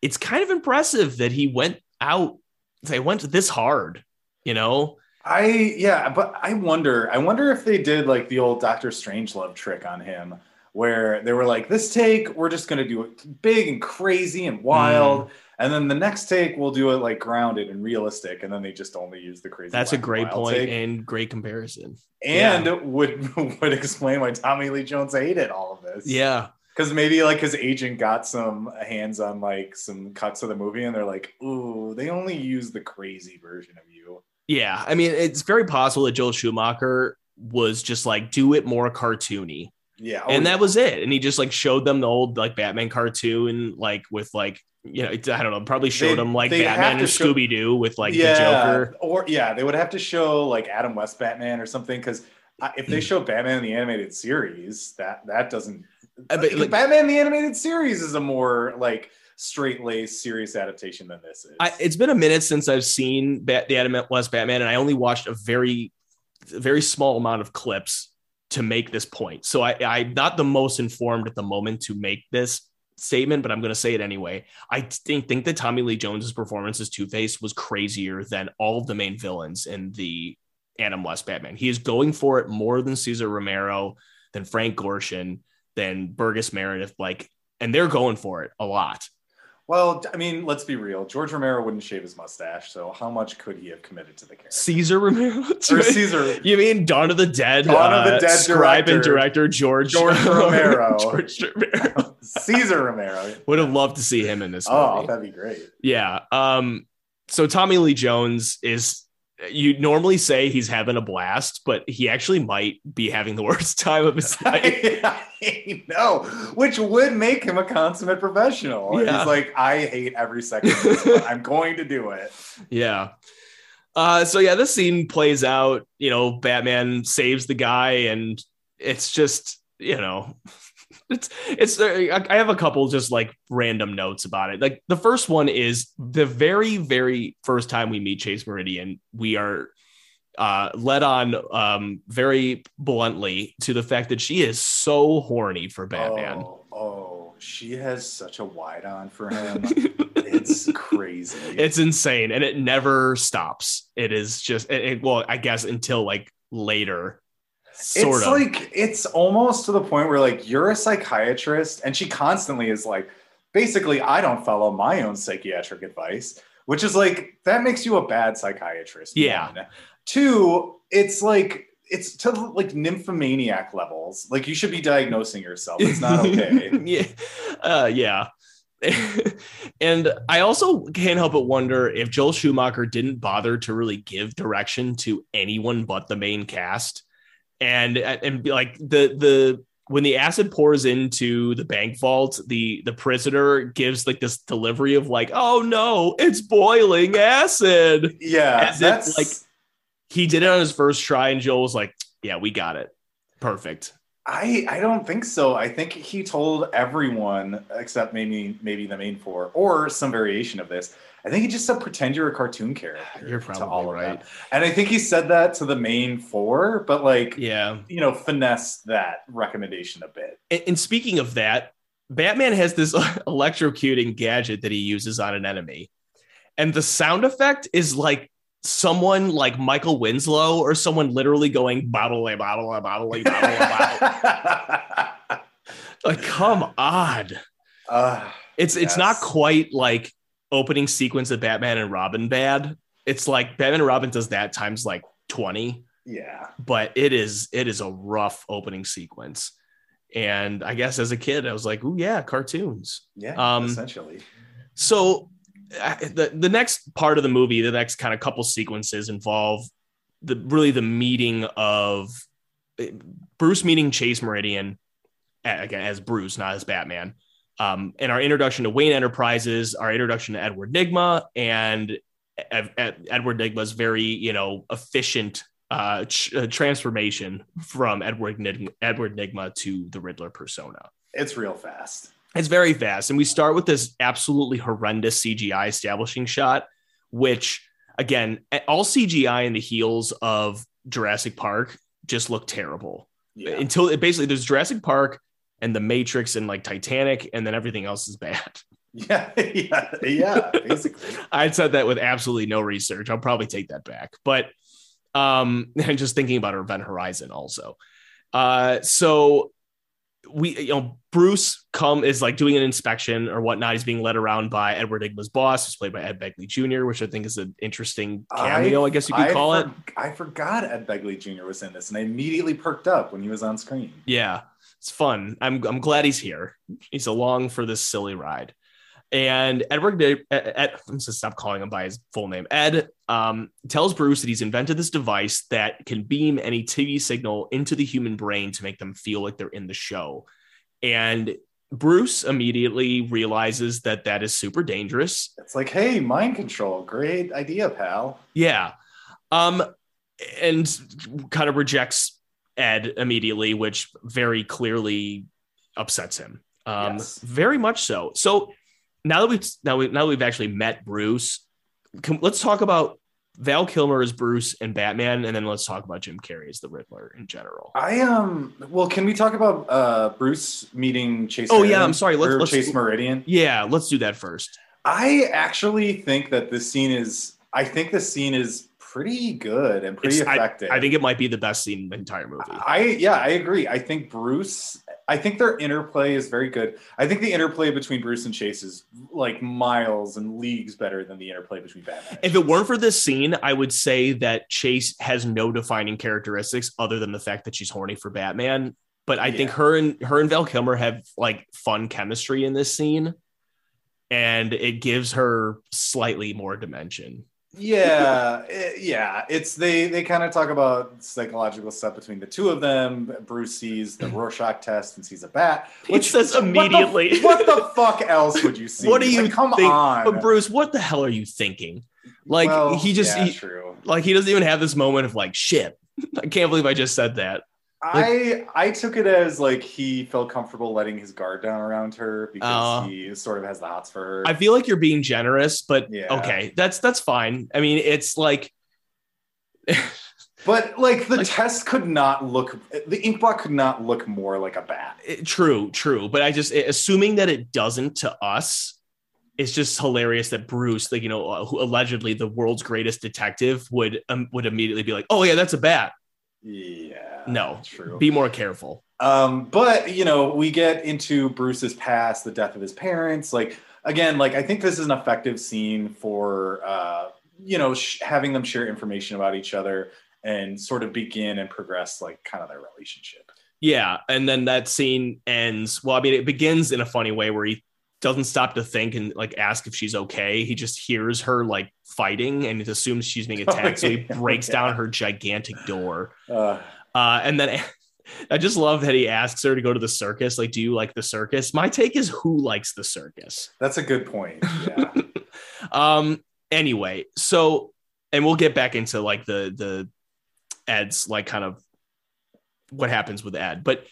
it's kind of impressive that he went out, they went this hard, you know? I, yeah, but I wonder, I wonder if they did like the old Doctor Strangelove trick on him, where they were like, this take, we're just going to do it big and crazy and wild. Mm. And then the next take, we'll do it like grounded and realistic. And then they just only use the crazy. That's a great point take. And great comparison. And yeah. would would explain why Tommy Lee Jones hated all of this. Yeah. Because maybe like his agent got some hands on like some cuts of the movie and they're like, ooh, they only use the crazy version of you. Yeah. I mean, it's very possible that Joel Schumacher was just like, do it more cartoony. Yeah. And that was it. And he just like showed them the old like Batman cartoon, like with like, you know, I don't know, probably showed they, them like Batman and show... Scooby-Doo with like yeah, the Joker. Or yeah, they would have to show like Adam West Batman or something. Cause if they show Batman in the Animated Series, that, that doesn't, but, like, Batman the Animated Series is a more like straight-laced serious adaptation than this is. I, it's been a minute since I've seen Bat, the Adam West Batman. And I only watched a very, very small amount of clips to make this point. So I, I'm not the most informed at the moment to make this statement, but I'm going to say it anyway. I think, think that Tommy Lee Jones's performance as Two-Face was crazier than all of the main villains in the Adam West Batman. He is going for it more than Cesar Romero, than Frank Gorshin, than Burgess Meredith, like, and they're going for it a lot. Well, I mean, let's be real. George Romero wouldn't shave his mustache, so how much could he have committed to the character? Cesar Romero? Or Cesar. You mean Dawn of the Dead? Dawn uh, of the Dead scribe director, and director George, George Romero. George Romero. Cesar Romero. Would have loved to see him in this movie. Oh, that'd be great. Yeah. Um, so Tommy Lee Jones is, you'd normally say he's having a blast, but he actually might be having the worst time of his life. I know, which would make him a consummate professional. Yeah. He's like, I hate every second of this, but I'm going to do it. Yeah. Uh, so yeah, this scene plays out, you know, Batman saves the guy and it's just, you know, it's, it's, I have a couple just like random notes about it. Like the first one is the very, very first time we meet Chase Meridian, we are Uh, led on um, very bluntly to the fact that she is so horny for Batman. Oh, oh she has such a wide on for him. It's crazy. It's insane. And it never stops. It is just, it, it, well, I guess until like later. Sort it's of. Like, it's almost to the point where like, you're a psychiatrist and she constantly is like, basically, I don't follow my own psychiatric advice, which is like, that makes you a bad psychiatrist. Yeah. Man. Two, it's like, it's to like nymphomaniac levels. Like you should be diagnosing yourself. It's not okay. yeah. Uh, yeah. And I also can't help but wonder if Joel Schumacher didn't bother to really give direction to anyone but the main cast. And, and like the, the, when the acid pours into the bank vault, the, the prisoner gives like this delivery of like, oh no, it's boiling acid. Yeah. As that's if, like, he did it on his first try, and Joel was like, yeah, we got it. Perfect. I, I don't think so. I think he told everyone, except maybe maybe the main four, or some variation of this. I think he just said, pretend you're a cartoon character. You're probably to all right. Of them. And I think he said that to the main four, but like, yeah, you know, finesse that recommendation a bit. And, and speaking of that, Batman has this electrocuting gadget that he uses on an enemy. And the sound effect is like, someone like Michael Winslow or someone literally going bottle a bottle a bottle a bottle a bottle. Like, come on. Uh, it's yes. It's not quite like opening sequence of Batman and Robin bad. It's like Batman and Robin does that times like twenty. Yeah. But it is it is a rough opening sequence. And I guess as a kid, I was like, oh, yeah, cartoons. Yeah, um, essentially. So uh, the, the next part of the movie, the next kind of couple sequences involve the really the meeting of Bruce meeting Chase Meridian, again, as Bruce, not as Batman. Um, and our introduction to Wayne Enterprises, our introduction to Edward Nygma, and Ed, Ed, Edward Nygma's very, you know, efficient uh, ch- uh, transformation from Edward Nygma, Edward Nygma to the Riddler persona. It's real fast. It's very fast. And we start with this absolutely horrendous C G I establishing shot, which, again, all C G I in the heels of Jurassic Park just looked terrible. Yeah. Until it basically there's Jurassic Park and The Matrix and like Titanic, and then everything else is bad. Yeah, yeah, yeah, basically. I'd said that with absolutely no research. I'll probably take that back. But um, and just thinking about Event Horizon also. Uh, so we, you know, Bruce come is like doing an inspection or whatnot. He's being led around by Edward Nygma's boss, who's played by Ed Begley Junior, which I think is an interesting cameo, I, I guess you could I call for, it. I forgot Ed Begley Junior was in this, and I immediately perked up when he was on screen. Yeah, it's fun. I'm I'm glad he's here. He's along for this silly ride. And Edward, Ed, Ed, I'm just stop calling him by his full name. Ed um, tells Bruce that he's invented this device that can beam any T V signal into the human brain to make them feel like they're in the show. And Bruce immediately realizes that that is super dangerous. It's like, hey, mind control. Great idea, pal. Yeah. Um, and kind of rejects Ed immediately, which very clearly upsets him. Um, yes. Very much so. So, Now that we've now we now that we've actually met Bruce, can, let's talk about Val Kilmer as Bruce and Batman, and then let's talk about Jim Carrey as the Riddler in general. I um well, can we talk about uh, Bruce meeting Chase? Oh Meridian, yeah, I'm sorry. Let's, let's Chase Meridian. Yeah, let's do that first. I actually think that this scene is. I think this scene is pretty good and pretty it's, effective. I, I think it might be the best scene in the entire movie. I yeah, I agree. I think Bruce. I think their interplay is very good. I think the interplay between Bruce and Chase is like miles and leagues better than the interplay between Batman. If it weren't for this scene, I would say that Chase has no defining characteristics other than the fact that she's horny for Batman. But I yeah. think her and her and Val Kilmer have like fun chemistry in this scene, and it gives her slightly more dimension. Yeah, it, yeah. It's they they kind of talk about psychological stuff between the two of them. Bruce sees the Rorschach test and sees a bat, which says immediately, what the, what the fuck else would you see? What do you like, come think? on? But Bruce, what the hell are you thinking? Like well, he just yeah, he, true. like he doesn't even have this moment of like shit. I can't believe I just said that. Like, I I took it as like he felt comfortable letting his guard down around her because uh, he sort of has the hots for her. I feel like you're being generous, but yeah. okay, that's that's fine. I mean, it's like, but like the like, test could not look, the inkblot could not look more like a bat. It, true, true. But I just assuming that it doesn't to us. It's just hilarious that Bruce, like you know, who allegedly the world's greatest detective, would um, would immediately be like, oh yeah, that's a bat. Yeah. No, true. Be more careful. Um, but, you know, we get into Bruce's past, the death of his parents. Like, again, like, I think this is an effective scene for, uh, you know, sh- having them share information about each other and sort of begin and progress, like, kind of their relationship. Yeah. And then that scene ends. Well, I mean, it begins in a funny way where he doesn't stop to think and, like, ask if she's okay. He just hears her, like, fighting and it assumes she's being attacked, so he breaks yeah. down her gigantic door uh, uh and then I just love that he asks her to go to the circus. Like, do you like the circus? My take is, who likes the circus? That's a good point. Yeah. um anyway so and we'll get back into like the the Ed's like kind of what happens with Ed, but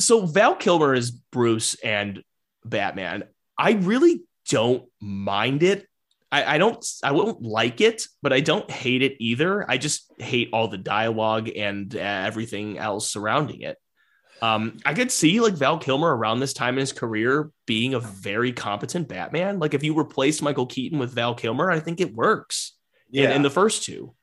so Val Kilmer is Bruce and Batman. I really don't mind it. I, I don't, I won't like it, but I don't hate it either. I just hate all the dialogue and uh, everything else surrounding it. Um, I could see like Val Kilmer around this time in his career being a very competent Batman. Like if you replace Michael Keaton with Val Kilmer, I think it works. Yeah. In, in the first two.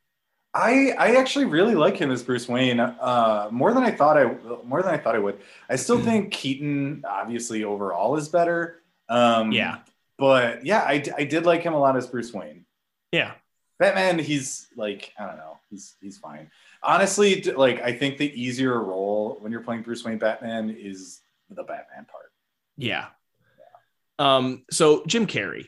I I actually really like him as Bruce Wayne, uh, more than I thought I more than I thought I would. I still think Keaton obviously overall is better. Um, yeah, but yeah, I, I did like him a lot as Bruce Wayne. Yeah, Batman, he's like, I don't know, he's he's fine. Honestly, like, I think the easier role when you're playing Bruce Wayne Batman is the Batman part. Yeah. yeah. Um. So Jim Carrey,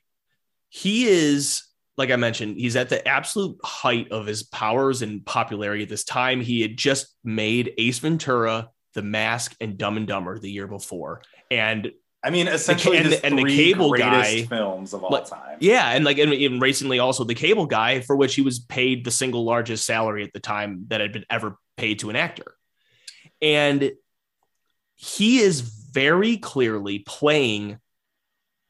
he is. Like I mentioned, he's at the absolute height of his powers and popularity at this time. He had just made Ace Ventura, The Mask, and Dumb and Dumber the year before. And I mean, essentially, the, and, his and three the Cable Guy films of all like, time. Yeah. And like, and, and recently also The Cable Guy, for which he was paid the single largest salary at the time that had been ever paid to an actor. And he is very clearly playing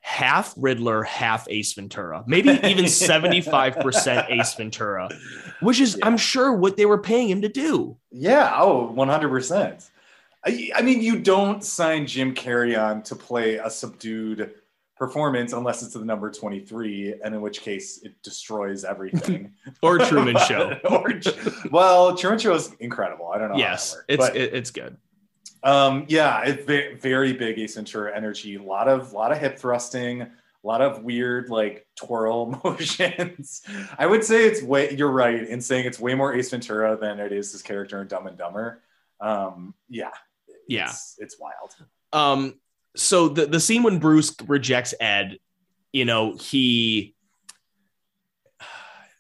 half Riddler, half Ace Ventura, maybe even seventy-five percent Ace Ventura, which is, yeah. I'm sure, what they were paying him to do. Yeah. Oh, one hundred percent. I, I mean, you don't sign Jim Carrey on to play a subdued performance unless it's the number twenty-three, and in which case it destroys everything. Or Truman Show. or, well, Truman Show is incredible. I don't know. Yes, how that works, it's but, it, it's good. Um, yeah, it's very, very big Ace Ventura energy. A lot of, lot of hip thrusting, a lot of weird like twirl motions. I would say it's way. You're right in saying it's way more Ace Ventura than it is his character in Dumb and Dumber. Um, yeah, it's, yeah, it's wild. Um, so the the scene when Bruce rejects Ed, you know, he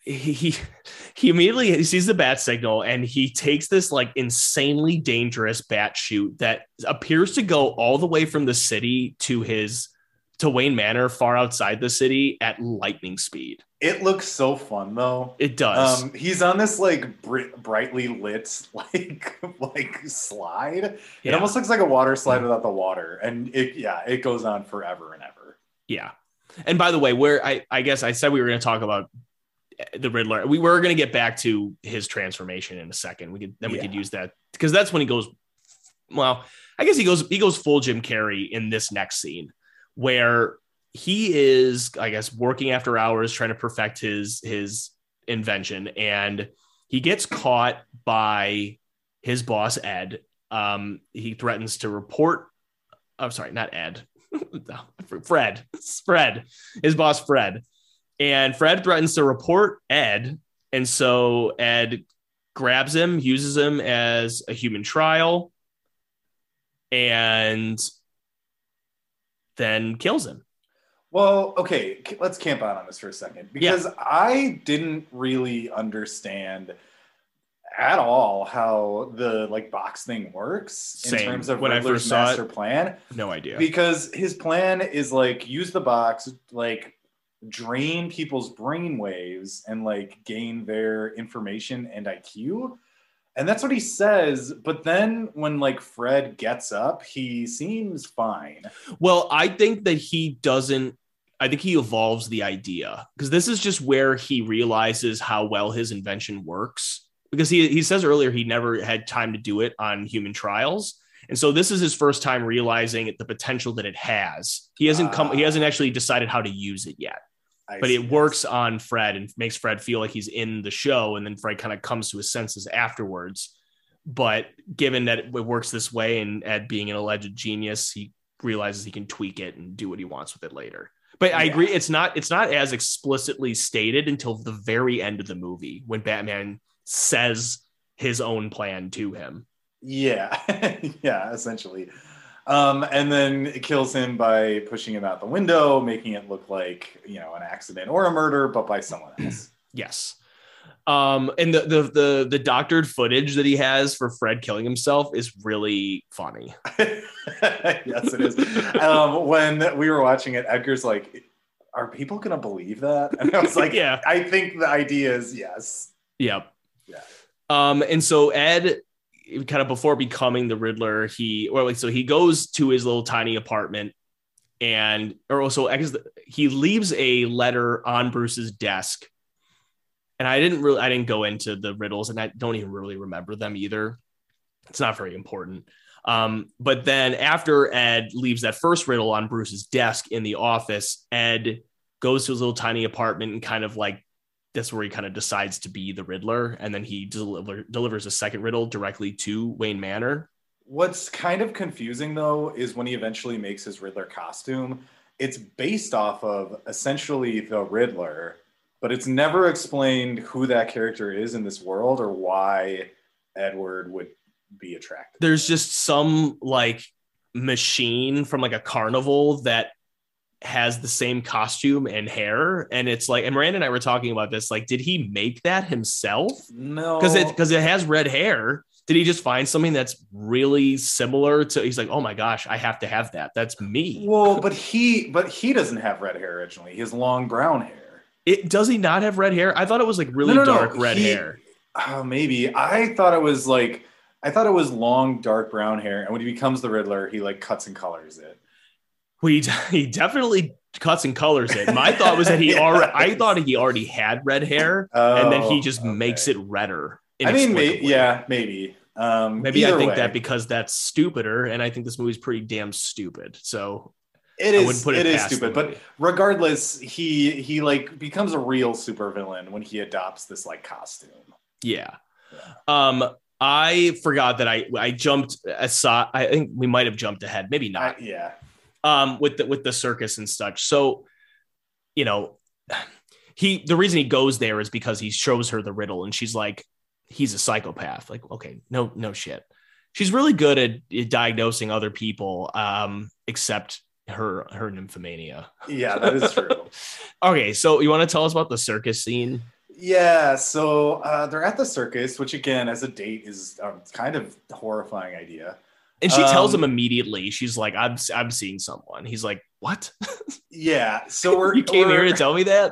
he. He immediately he sees the bat signal and he takes this like insanely dangerous bat chute that appears to go all the way from the city to his to Wayne Manor, far outside the city, at lightning speed. It looks so fun, though. It does. Um, he's on this like br- brightly lit like like slide. Yeah. It almost looks like a water slide without the water, and it yeah, it goes on forever and ever. Yeah. And by the way, where I I guess I said we were going to talk about the Riddler. We were going to get back to his transformation in a second. We could then we yeah. could use that because that's when he goes. Well, I guess he goes he goes full Jim Carrey in this next scene where he is, I guess, working after hours trying to perfect his his invention, and he gets caught by his boss Ed. Um, he threatens to report. I'm oh, sorry, not Ed. Fred. Fred. His boss Fred. And Fred threatens to report Ed. And so Ed grabs him, uses him as a human trial, and then kills him. Well, okay, let's camp out on this for a second. Because yeah. I didn't really understand at all how the like box thing works in Same. terms of when Riddler's I first saw master it, plan. No idea. Because his plan is like, use the box, like... drain people's brain waves and like gain their information and I Q, and that's what he says. But then when like Fred gets up, he seems fine. Well, I think that he doesn't I think he evolves the idea, because this is just where he realizes how well his invention works, because he he says earlier he never had time to do it on human trials. And so this is his first time realizing the potential that it has. He hasn't come he hasn't actually decided how to use it yet. But it works on Fred and makes Fred feel like he's in the show. And then Fred kind of comes to his senses afterwards. But given that it works this way, and Ed being an alleged genius, he realizes he can tweak it and do what he wants with it later. But I yeah. agree. It's not it's not as explicitly stated until the very end of the movie when Batman says his own plan to him. Yeah. yeah, essentially. Um, and then it kills him by pushing him out the window, making it look like, you know, an accident or a murder, but by someone else. yes. Um, and the, the the the doctored footage that he has for Fred killing himself is really funny. yes, it is. Um, when we were watching it, Edgar's like, are people going to believe that? And I was like, yeah, I think the idea is yes. Yep. Yeah. Um, and so Ed... kind of before becoming the Riddler, he or like so he goes to his little tiny apartment, and or also I guess he leaves a letter on Bruce's desk. And I didn't really I didn't go into the riddles, and I don't even really remember them either. It's not very important. Um, but then after Ed leaves that first riddle on Bruce's desk in the office, Ed goes to his little tiny apartment and kind of like that's where he kind of decides to be the Riddler. And then he deliver, delivers a second riddle directly to Wayne Manor. What's kind of confusing, though, is when he eventually makes his Riddler costume, it's based off of essentially the Riddler, but it's never explained who that character is in this world or why Edward would be attracted. There's just some like machine from like a carnival that has the same costume and hair, and it's like, and Miranda and I were talking about this, like, did he make that himself? No, because it because it has red hair. Did he just find something that's really similar to, he's like, oh my gosh, I have to have that, that's me. Well, but he but he doesn't have red hair originally. He has long brown hair. It does he not have red hair? I thought it was like really no, no, dark no. red he, hair uh, maybe I thought it was like I thought it was long dark brown hair, and when he becomes the Riddler, he like cuts and colors it. He he definitely cuts and colors it. My thought was that he yes. already. I thought he already had red hair, oh, and then he just okay. makes it redder. I mean, maybe, yeah, maybe. Um, maybe I think way. that because that's stupider, and I think this movie's pretty damn stupid. So it is. I wouldn't put it, it past is stupid, but regardless, he he like becomes a real supervillain when he adopts this like costume. Yeah. yeah. Um. I forgot that I I jumped aside. I think we might have jumped ahead. Maybe not. I, yeah. Um, with the with the circus and such. So, you know, he the reason he goes there is because he shows her the riddle, and she's like, he's a psychopath. Like, okay, no, no shit. She's really good at, at diagnosing other people, um, except her her nymphomania. Yeah, that is true. Okay, so you want to tell us about the circus scene? Yeah, so uh, they're at the circus, which again, as a date, is a kind of horrifying idea. And she tells him um, immediately, she's like, I'm I'm seeing someone. He's like, what? Yeah. So we're you came we're, here to tell me that?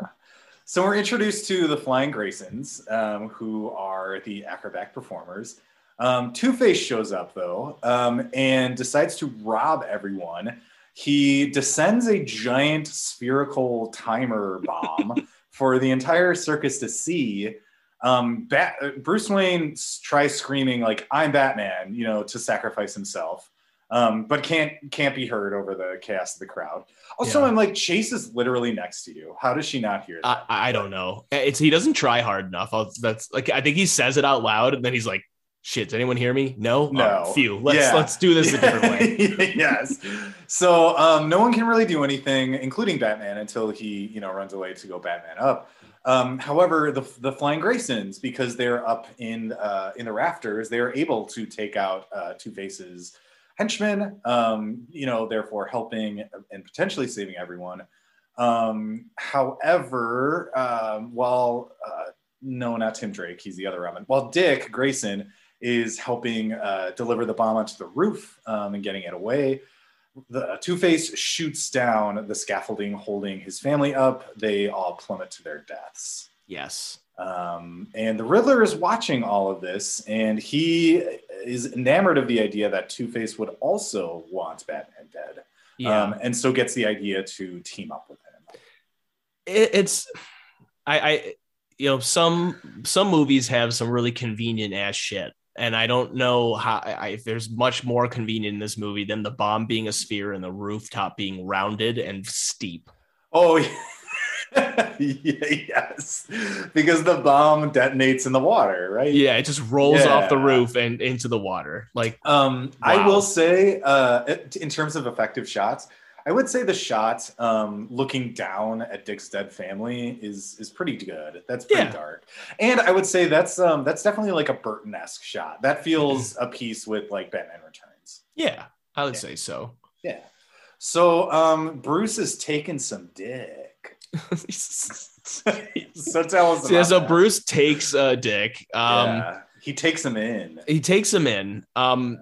So we're introduced to the Flying Graysons, um, who are the acrobat performers. Um, Two-Face shows up, though, um, and decides to rob everyone. He descends a giant spherical timer bomb for the entire circus to see. Um, Bat- Bruce Wayne tries screaming like "I'm Batman," you know, to sacrifice himself, um, but can't can't be heard over the chaos of the crowd. Also, yeah. I'm like, Chase is literally next to you. How does she not hear that? I, I don't know. It's he doesn't try hard enough. I'll, that's like I think he says it out loud, and then he's like, "Shit, did anyone hear me? No, no, oh, phew. Let's yeah. let's do this a different way." Yes. So um, no one can really do anything, including Batman, until he you know runs away to go Batman up. Um, however, the the Flying Graysons, because they're up in uh, in the rafters, they are able to take out uh, Two-Face's henchmen. Um, you know, therefore helping and potentially saving everyone. Um, however, um, while uh, no, not Tim Drake, he's the other Robin. While Dick Grayson is helping uh, deliver the bomb onto the roof um, and getting it away, the Two-Face shoots down the scaffolding holding his family up. They all plummet to their deaths. Yes. Um, and the Riddler is watching all of this, and he is enamored of the idea that Two-Face would also want Batman dead. Yeah. Um, and so gets the idea to team up with him. It, it's, I, I, you know, some, some movies have some really convenient ass shit. And I don't know how I, if there's much more convenient in this movie than the bomb being a sphere and the rooftop being rounded and steep. Oh, yeah. Yes. Because the bomb detonates in the water, right? Yeah, it just rolls yeah. off the roof and into the water. Like, um, wow. I will say, uh, in terms of effective shots, I would say the shot um, looking down at Dick's dead family is is pretty good. That's pretty yeah. dark, and I would say that's um, that's definitely like a Burton-esque shot. That feels a piece with like Batman Returns. Yeah, I would yeah. say so. Yeah. So um, Bruce has taken some dick. So tell us. About yeah, so that. Bruce takes a dick. Um, yeah. He takes him in. He takes him in. Um,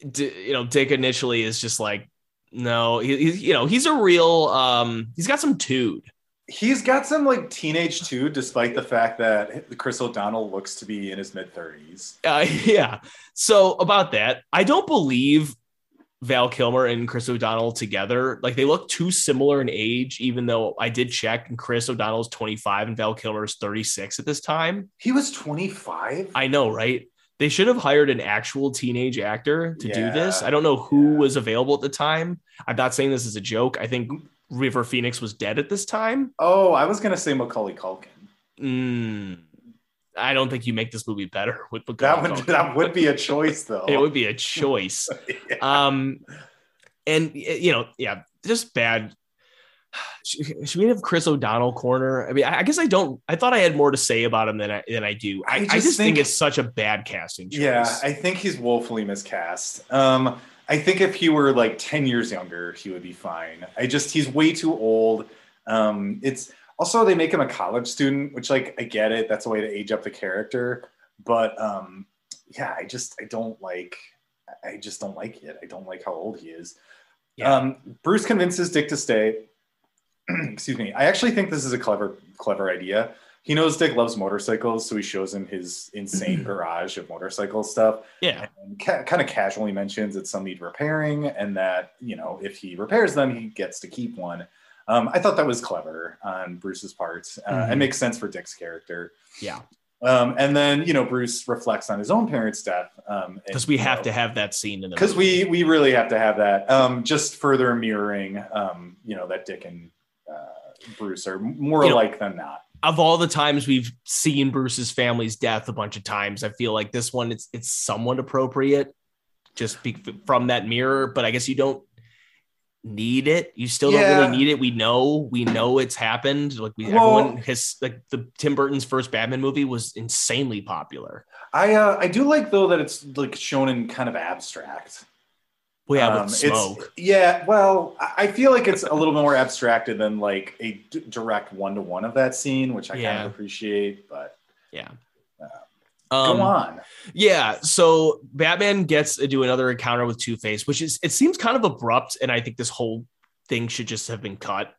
yeah. d- you know, Dick initially is just like. No, he, he, you know, he's a real, um, he's got some dude. He's got some like teenage dude, despite the fact that Chris O'Donnell looks to be in his mid thirties. Uh, yeah. So about that, I don't believe Val Kilmer and Chris O'Donnell together. Like they look too similar in age, even though I did check and Chris O'Donnell's twenty-five and Val Kilmer's thirty-six at this time. He was twenty-five. I know, right? They should have hired an actual teenage actor to yeah, do this. I don't know who yeah. was available at the time. I'm not saying this is a joke. I think River Phoenix was dead at this time. Oh, I was going to say Macaulay Culkin. Mm, I don't think you make this movie better with Macaulay. That would, that would be a choice, though. It would be a choice. Yeah. Um, and, you know, yeah, just bad. Should we have Chris O'Donnell corner? I mean, I guess I don't. I thought I had more to say about him than I than I do. I, I just, I just think, think it's such a bad casting choice. Yeah, I think he's woefully miscast. Um, I think if he were like ten years younger, he would be fine. I just he's way too old. Um, it's also they make him a college student, which like I get it. That's a way to age up the character. But um, yeah, I just I don't like. I just don't like it. I don't like how old he is. Yeah. Um, Bruce convinces Dick to stay. Excuse me. I actually think this is a clever, clever idea. He knows Dick loves motorcycles, so he shows him his insane garage of motorcycle stuff. Yeah, and ca- kind of casually mentions that some need repairing, and that you know if he repairs them, he gets to keep one. Um, I thought that was clever on Bruce's part. Uh, mm-hmm. It makes sense for Dick's character. Yeah. Um, and then, you know, Bruce reflects on his own parents' death. Um, because we have know, to have that scene in the Because we we really have to have that. Um, just further mirroring, um, you know, that Dick and uh, Bruce are more you alike know, than not. Of all the times we've seen Bruce's family's death a bunch of times, I feel like this one, it's it's somewhat appropriate just be, from that mirror. But I guess you don't need it. You still yeah. don't really need it. We know, we know it's happened. Like we, well, everyone has like the Tim Burton's first Batman movie was insanely popular. I, uh, I do like though, that it's like shown in kind of abstract. Well, yeah, um, with smoke. Yeah. Well, I feel like it's a little bit more abstracted than like a d- direct one-to-one of that scene, which I yeah. kind of appreciate, but yeah. Um, Go on. Yeah. So Batman gets to do another encounter with Two-Face, which is, it seems kind of abrupt. And I think this whole thing should just have been cut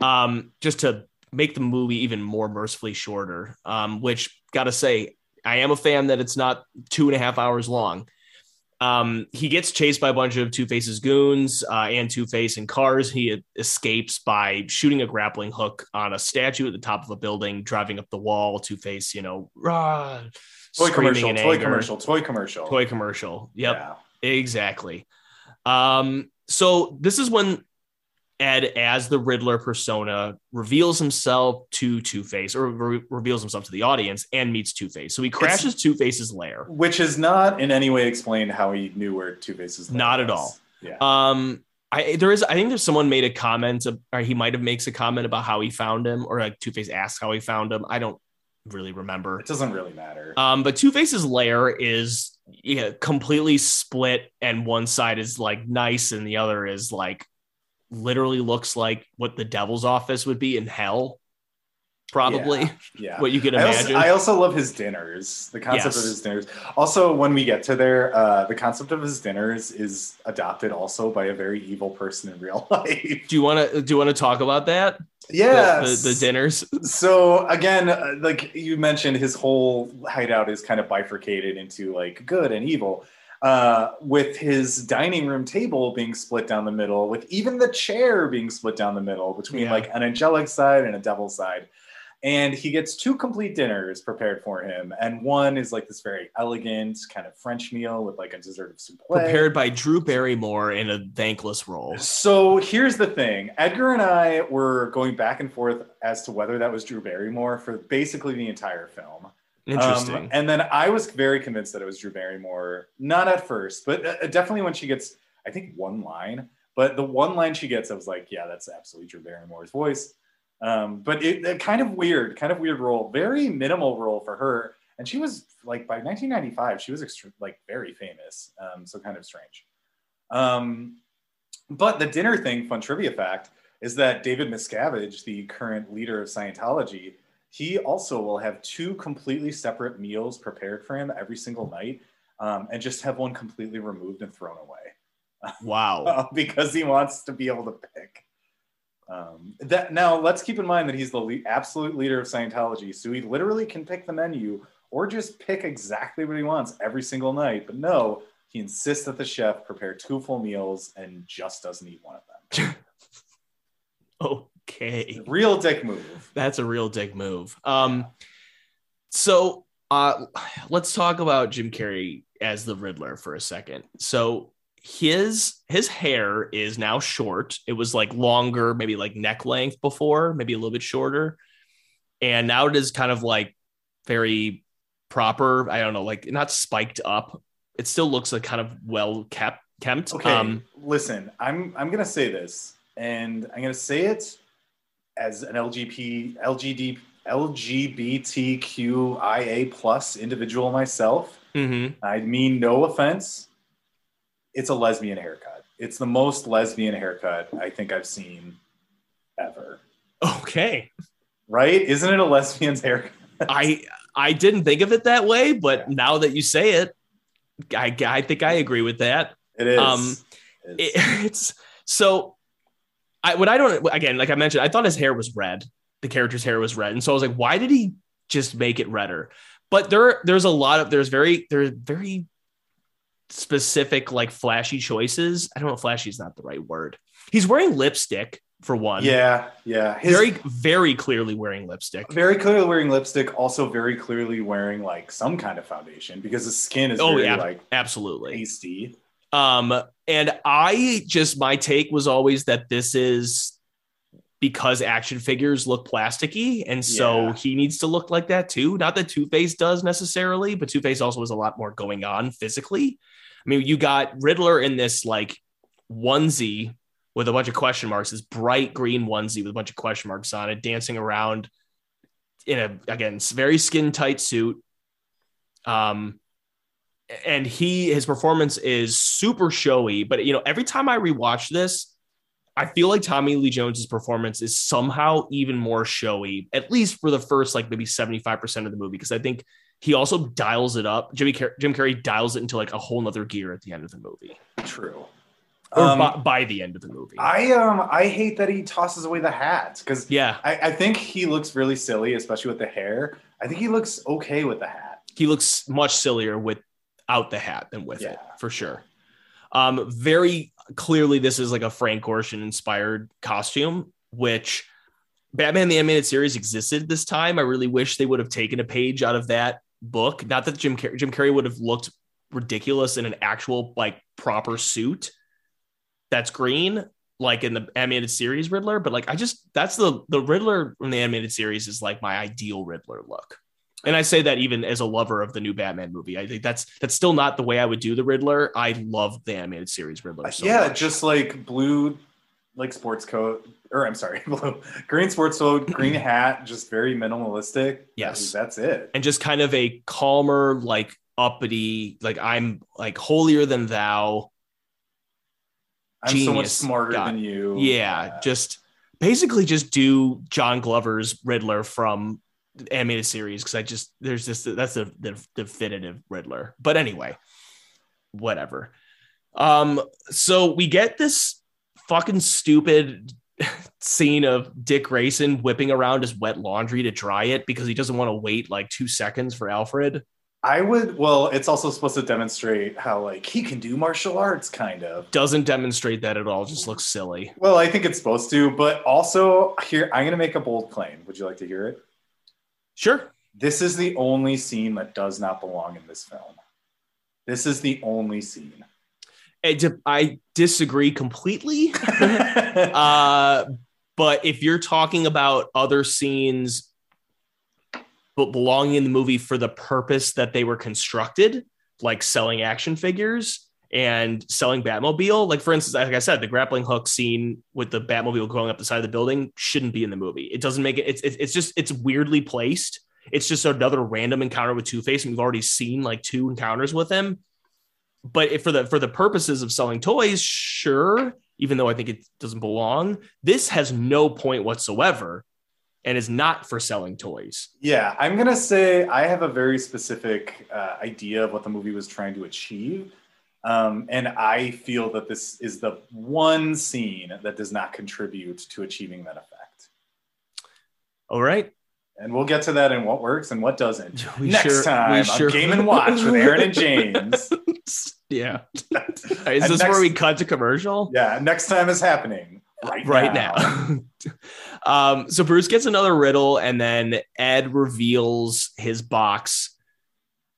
um, just to make the movie even more mercifully shorter, um, which gotta say, I am a fan that it's not two and a half hours long. Um, he gets chased by a bunch of Two-Face's goons uh, and Two-Face in cars. He escapes by shooting a grappling hook on a statue at the top of a building, driving up the wall. Two-Face, you know, rah, Toy commercial, toy anger. commercial, toy commercial, toy commercial. Yep, yeah. Exactly. Um, so this is when Ed, as the Riddler persona, reveals himself to Two-Face or re- reveals himself to the audience and meets Two-Face. So he crashes it's, Two-Face's lair. Which is not in any way explained how he knew where Two-Face's lair Not was. At all. Yeah. Um, I, there is, I think there's someone made a comment, or he might have makes a comment about how he found him, or like Two-Face asks how he found him. I don't really remember. It doesn't really matter. Um, but Two-Face's lair is yeah, completely split, and one side is like nice and the other is like literally looks like what the devil's office would be in hell. Probably. Yeah. yeah. What you could imagine. I also, I also love his dinners. The concept yes. of his dinners. Also, when we get to there, uh, the concept of his dinners is adopted also by a very evil person in real life. Do you want to do you want to talk about that? Yeah. The, the, the dinners. So again, like you mentioned, his whole hideout is kind of bifurcated into like good and evil. Uh, with his dining room table being split down the middle, with even the chair being split down the middle between yeah. like an angelic side and a devil side. And he gets two complete dinners prepared for him. And one is like this very elegant kind of French meal with like a dessert of souffle. Prepared by Drew Barrymore in a thankless role. So here's the thing. Edgar and I were going back and forth as to whether that was Drew Barrymore for basically the entire film. Interesting. Um, and then I was very convinced that it was Drew Barrymore. Not at first, but uh, definitely when she gets, I think, one line. But the one line she gets, I was like, yeah, that's absolutely Drew Barrymore's voice. Um, but it, it kind of weird, kind of weird role, very minimal role for her. And she was like, by nineteen ninety-five, she was extre- like very famous. Um, so kind of strange. Um, but the dinner thing, fun trivia fact, is that David Miscavige, the current leader of Scientology, he also will have two completely separate meals prepared for him every single night, um, and just have one completely removed and thrown away. Wow. Because he wants to be able to pick. Um, that now, let's keep in mind that he's the le- absolute leader of Scientology, so he literally can pick the menu or just pick exactly what he wants every single night. But no, he insists that the chef prepare two full meals and just doesn't eat one of them. Oh. Okay. Real dick move. That's a real dick move. Um, so uh, let's talk about Jim Carrey as the Riddler for a second. So his his hair is now short. It was like longer, maybe like neck length before, maybe a little bit shorter. And now it is kind of like very proper. I don't know, like not spiked up. It still looks like kind of well kept. Kept. Okay, um, listen, I'm I'm gonna say this, and I'm gonna say it as an L G B T L G B T Q I A plus individual myself. Mm-hmm. I mean no offense. It's a lesbian haircut. It's the most lesbian haircut I think I've seen ever. Okay. Right? Isn't it a lesbian's haircut? I I didn't think of it that way, but yeah. Now that you say it, I, I think I agree with that. It is. Um, it is. It, it's so I what I don't again, like I mentioned, I thought his hair was red. The character's hair was red. And so I was like, why did he just make it redder? But there there's a lot of there's very there's very specific like flashy choices. I don't know if flashy is not the right word. He's wearing lipstick for one. Yeah, yeah. His, very very clearly wearing lipstick. Very clearly wearing lipstick, also very clearly wearing like some kind of foundation because his skin is oh, very yeah, like absolutely pasty. Um and I just my take was always that this is because action figures look plasticky, and so yeah. he needs to look like that too. Not that Two-Face does necessarily, but Two-Face also has a lot more going on physically. I mean, you got Riddler in this like onesie with a bunch of question marks, this bright green onesie with a bunch of question marks on it, dancing around in a, again, very skin tight suit. Um, and he, his performance is super showy, but you know, every time I rewatch this, I feel like Tommy Lee Jones's performance is somehow even more showy, at least for the first, like maybe seventy-five percent of the movie. Cause I think he also dials it up. Jimmy Car- Jim Carrey dials it into like a whole nother gear at the end of the movie. True. Or um, by, by the end of the movie. I, um, I hate that he tosses away the hat. Cause yeah, I, I think he looks really silly, especially with the hair. I think he looks okay with the hat. He looks much sillier without the hat than with yeah. it for sure. Um, very clearly, this is like a Frank Gorshin inspired costume, which Batman the Animated Series existed this time. I really wish they would have taken a page out of that book. Not that Jim Car- Jim Carrey would have looked ridiculous in an actual like proper suit that's green, like in the animated series Riddler. But like, I just that's the the Riddler from the animated series is like my ideal Riddler look. And I say that even as a lover of the new Batman movie. I think that's that's still not the way I would do the Riddler. I love the animated series Riddler so yeah, much. Just like blue, like sports coat, or I'm sorry, blue, green sports coat, green hat, just very minimalistic. Yes. That's it. And just kind of a calmer, like uppity, like I'm like holier than thou. I'm so much smarter guy. Than you. Yeah, yeah, just basically just do John Glover's Riddler from animated series because I just there's just that's the, the definitive Riddler, but anyway, whatever. Um so we get this fucking stupid scene of Dick Grayson whipping around his wet laundry to dry it because he doesn't want to wait like two seconds for Alfred. I would well it's also supposed to demonstrate how like he can do martial arts, kind of doesn't demonstrate that at all, just looks silly. Well, I think it's supposed to, but also here I'm gonna make a bold claim. Would you like to hear it? Sure. This is the only scene that does not belong in this film. This is the only scene. I disagree completely. uh, but if you're talking about other scenes belonging in the movie for the purpose that they were constructed, like selling action figures and selling Batmobile, like for instance, like I said, the grappling hook scene with the Batmobile going up the side of the building shouldn't be in the movie. It doesn't make it. It's it's just it's weirdly placed. It's just another random encounter with Two-Face, and we've already seen like two encounters with him. But if for the for the purposes of selling toys, sure. Even though I think it doesn't belong, this has no point whatsoever, and is not for selling toys. Yeah, I'm gonna say I have a very specific uh, idea of what the movie was trying to achieve. Um, and I feel that this is the one scene that does not contribute to achieving that effect. All right. And we'll get to that in what works and what doesn't. We Next sure, time on sure. Game and Watch with Aaron and James. Yeah. Is and this next, where we cut to commercial? Yeah. Next time is happening right, right now. now. um, so Bruce gets another riddle, and then Ed reveals his box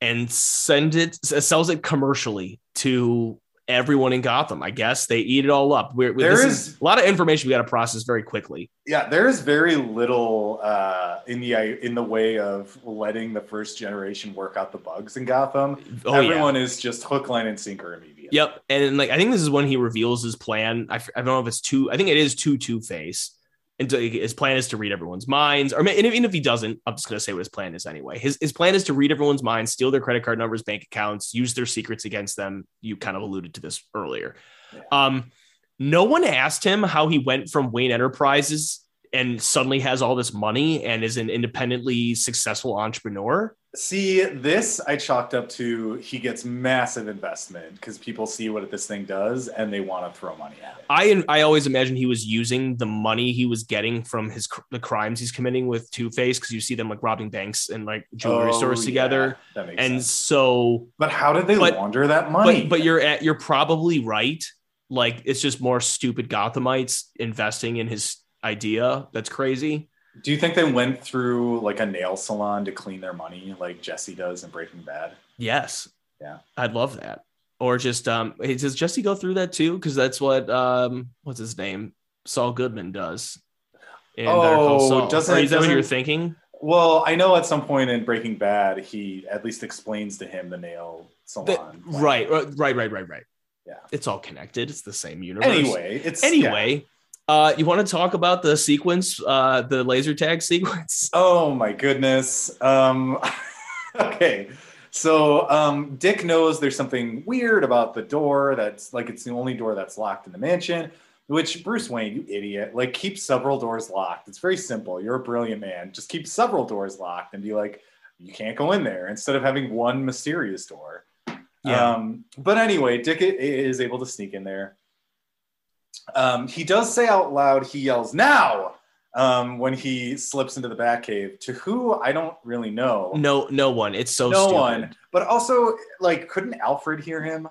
and send it, sells it commercially to everyone in Gotham. I guess they eat it all up. We're, there this is, is a lot of information we got to process very quickly. Yeah, there is very little uh, in the in the way of letting the first generation work out the bugs in Gotham. Oh, everyone yeah. is just hook, line, and sinker immediately. Yep, and like I think this is when he reveals his plan. I, I don't know if it's two. I think it is two Two-Face. And to, his plan is to read everyone's minds, or and even if he doesn't, I'm just going to say what his plan is anyway. His his plan is to read everyone's minds, steal their credit card numbers, bank accounts, use their secrets against them. You kind of alluded to this earlier. Yeah. Um, no one asked him how he went from Wayne Enterprises and suddenly has all this money and is an independently successful entrepreneur. See, this I chalked up to he gets massive investment because people see what this thing does and they want to throw money at it. I I always imagine he was using the money he was getting from his the crimes he's committing with Two-Face, because you see them like robbing banks and like jewelry oh, stores yeah. together. That makes and sense. So, but how did they but, launder that money? But, but you're at, you're probably right. Like it's just more stupid Gothamites investing in his idea. That's crazy. Do you think they went through like a nail salon to clean their money like Jesse does in Breaking Bad? Yes. Yeah. I'd love that. Or just, um, does Jesse go through that too? Because that's what, um, what's his name? Saul Goodman does. In oh, doesn't, is that doesn't, what you're thinking? Well, I know at some point in Breaking Bad, he at least explains to him the nail salon. The, right, right, right, right, right. Yeah. It's all connected. It's the same universe. Anyway, it's. Anyway. Yeah. Uh, you want to talk about the sequence, uh, the laser tag sequence? Oh, my goodness. Um, okay. So um, Dick knows there's something weird about the door. That's like it's the only door that's locked in the mansion, which Bruce Wayne, you idiot, like keep several doors locked. It's very simple. You're a brilliant man. Just keep several doors locked and be like, you can't go in there instead of having one mysterious door. Yeah. Um, but anyway, Dick is able to sneak in there. Um, he does say out loud, he yells now um, when he slips into the Batcave. To who? I don't really know. No, no one. It's so no stupid. one. But also, like, couldn't Alfred hear him?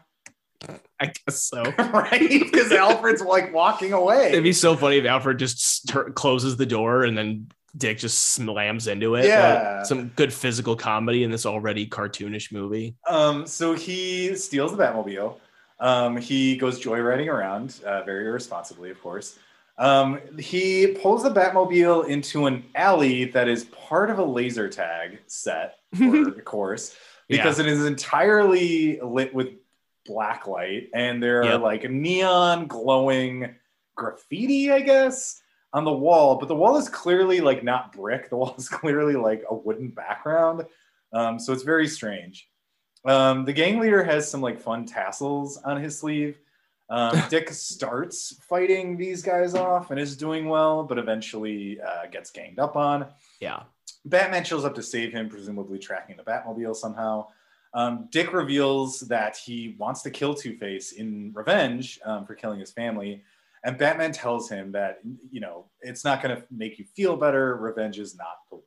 I guess so. Right? Because Alfred's like walking away. It'd be so funny if Alfred just st- closes the door and then Dick just slams into it. Yeah. Like, some good physical comedy in this already cartoonish movie. Um, so he steals the Batmobile. Um, he goes joyriding around, uh, very irresponsibly, of course. Um, he pulls the Batmobile into an alley that is part of a laser tag set, or course, because yeah. it is entirely lit with black light, and there yep. are like neon glowing graffiti, I guess, on the wall. But the wall is clearly like not brick. The wall is clearly like a wooden background. Um, so it's very strange. Um, the gang leader has some like fun tassels on his sleeve. Um, Dick starts fighting these guys off and is doing well, but eventually uh, gets ganged up on. Yeah. Batman shows up to save him, presumably tracking the Batmobile somehow. Um, Dick reveals that he wants to kill Two-Face in revenge um, for killing his family. And Batman tells him that, you know, it's not going to make you feel better. Revenge is not the way.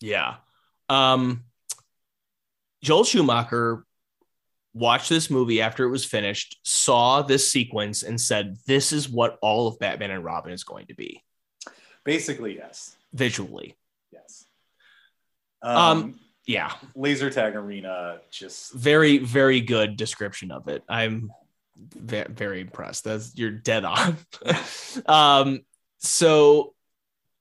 Yeah. Um, Joel Schumacher watched this movie after it was finished, saw this sequence, and said, this is what all of Batman and Robin is going to be. Basically, yes. Visually. Yes. Um, um, yeah. Laser tag arena, just... Very, very good description of it. I'm ve- very impressed. That's, you're dead on. um, so...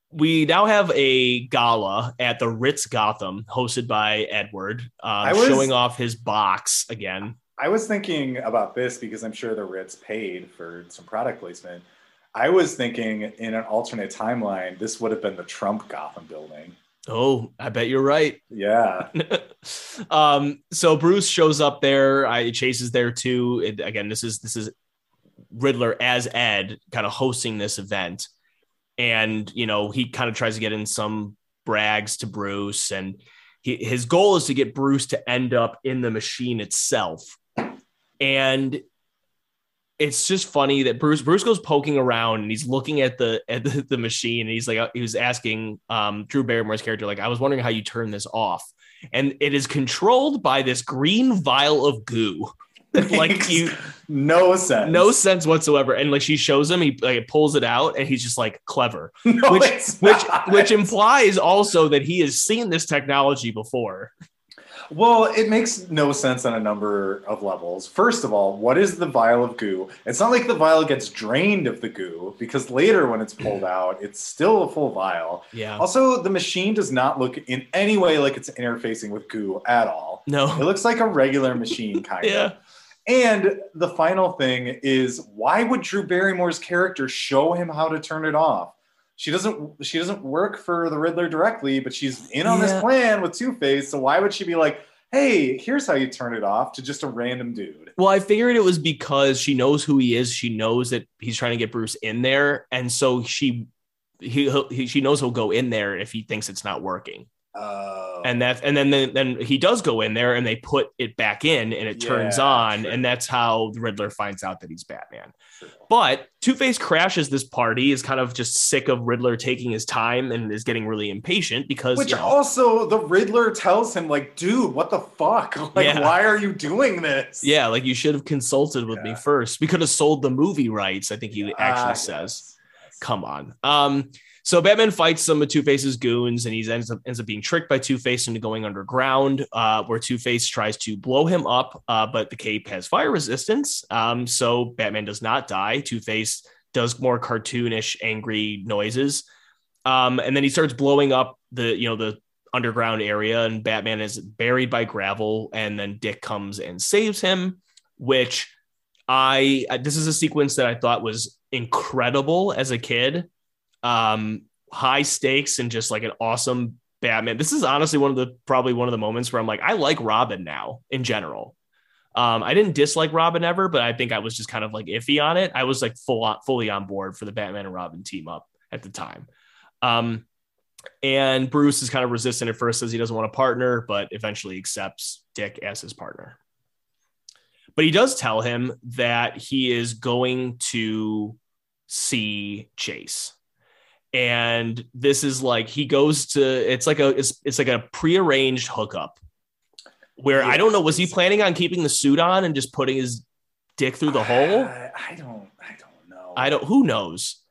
We now have a gala at the Ritz Gotham hosted by Edward, um, was, showing off his box again. I was thinking about this because I'm sure the Ritz paid for some product placement. I was thinking in an alternate timeline, this would have been the Trump Gotham building. Oh, I bet you're right. Yeah. um, so Bruce shows up there. I Chase is there too. It, again, this is, this is Riddler as Ed kind of hosting this event. And, you know, he kind of tries to get in some brags to Bruce, and he, his goal is to get Bruce to end up in the machine itself. And it's just funny that Bruce Bruce goes poking around and he's looking at the at the, the machine. And he's like, he was asking um, Drew Barrymore's character, like, I was wondering how you turn this off. And it is controlled by this green vial of goo. Like you no sense no sense whatsoever. And like she shows him, he like pulls it out and he's just like clever. No, which which not. which implies also that he has seen this technology before. Well, it makes no sense on a number of levels. First of all, what is the vial of goo? It's not like the vial gets drained of the goo, because later when it's pulled out, it's still a full vial. Yeah. Also, the machine does not look in any way like it's interfacing with goo at all. No. It looks like a regular machine, kind yeah. of. And the final thing is, why would Drew Barrymore's character show him how to turn it off? She doesn't she doesn't work for the Riddler directly, but she's in on yeah. this plan with Two-Face, so why would she be like, hey, here's how you turn it off, to just a random dude? Well, I figured it was because she knows who he is. She knows that he's trying to get Bruce in there, and so she he, he she knows he'll go in there if he thinks it's not working. Oh. And that and then, then then he does go in there, and they put it back in, and it yeah, turns on, true. and that's how the Riddler finds out that he's Batman. True. But Two-Face crashes this party, is kind of just sick of Riddler taking his time, and is getting really impatient because... Which you know, also, the Riddler tells him, like, dude, what the fuck? Like, yeah. why are you doing this? Yeah, like, you should have consulted with yeah. me first. We could have sold the movie rights, I think he yeah, actually yes. says. Yes. Come on. Um... So Batman fights some of Two-Face's goons, and he ends up, ends up being tricked by Two-Face into going underground, uh, where Two-Face tries to blow him up, uh, but the cape has fire resistance, um, so Batman does not die. Two-Face does more cartoonish, angry noises, um, and then he starts blowing up the, you know, the underground area, and Batman is buried by gravel, and then Dick comes and saves him, which I, this is a sequence that I thought was incredible as a kid. Um, high stakes and just like an awesome Batman. This is honestly one of the probably one of the moments where I'm like, I like Robin now in general. Um, I didn't dislike Robin ever, but I think I was just kind of like iffy on it. I was like full on, fully on board for the Batman and Robin team up at the time. Um, and Bruce is kind of resistant at first, says he doesn't want a partner, but eventually accepts Dick as his partner. But he does tell him that he is going to see Chase. And this is like, he goes to, it's like a, it's, it's like a prearranged hookup where yes. I don't know, was he planning on keeping the suit on and just putting his dick through the I, hole? I don't, I don't know. I don't, who knows?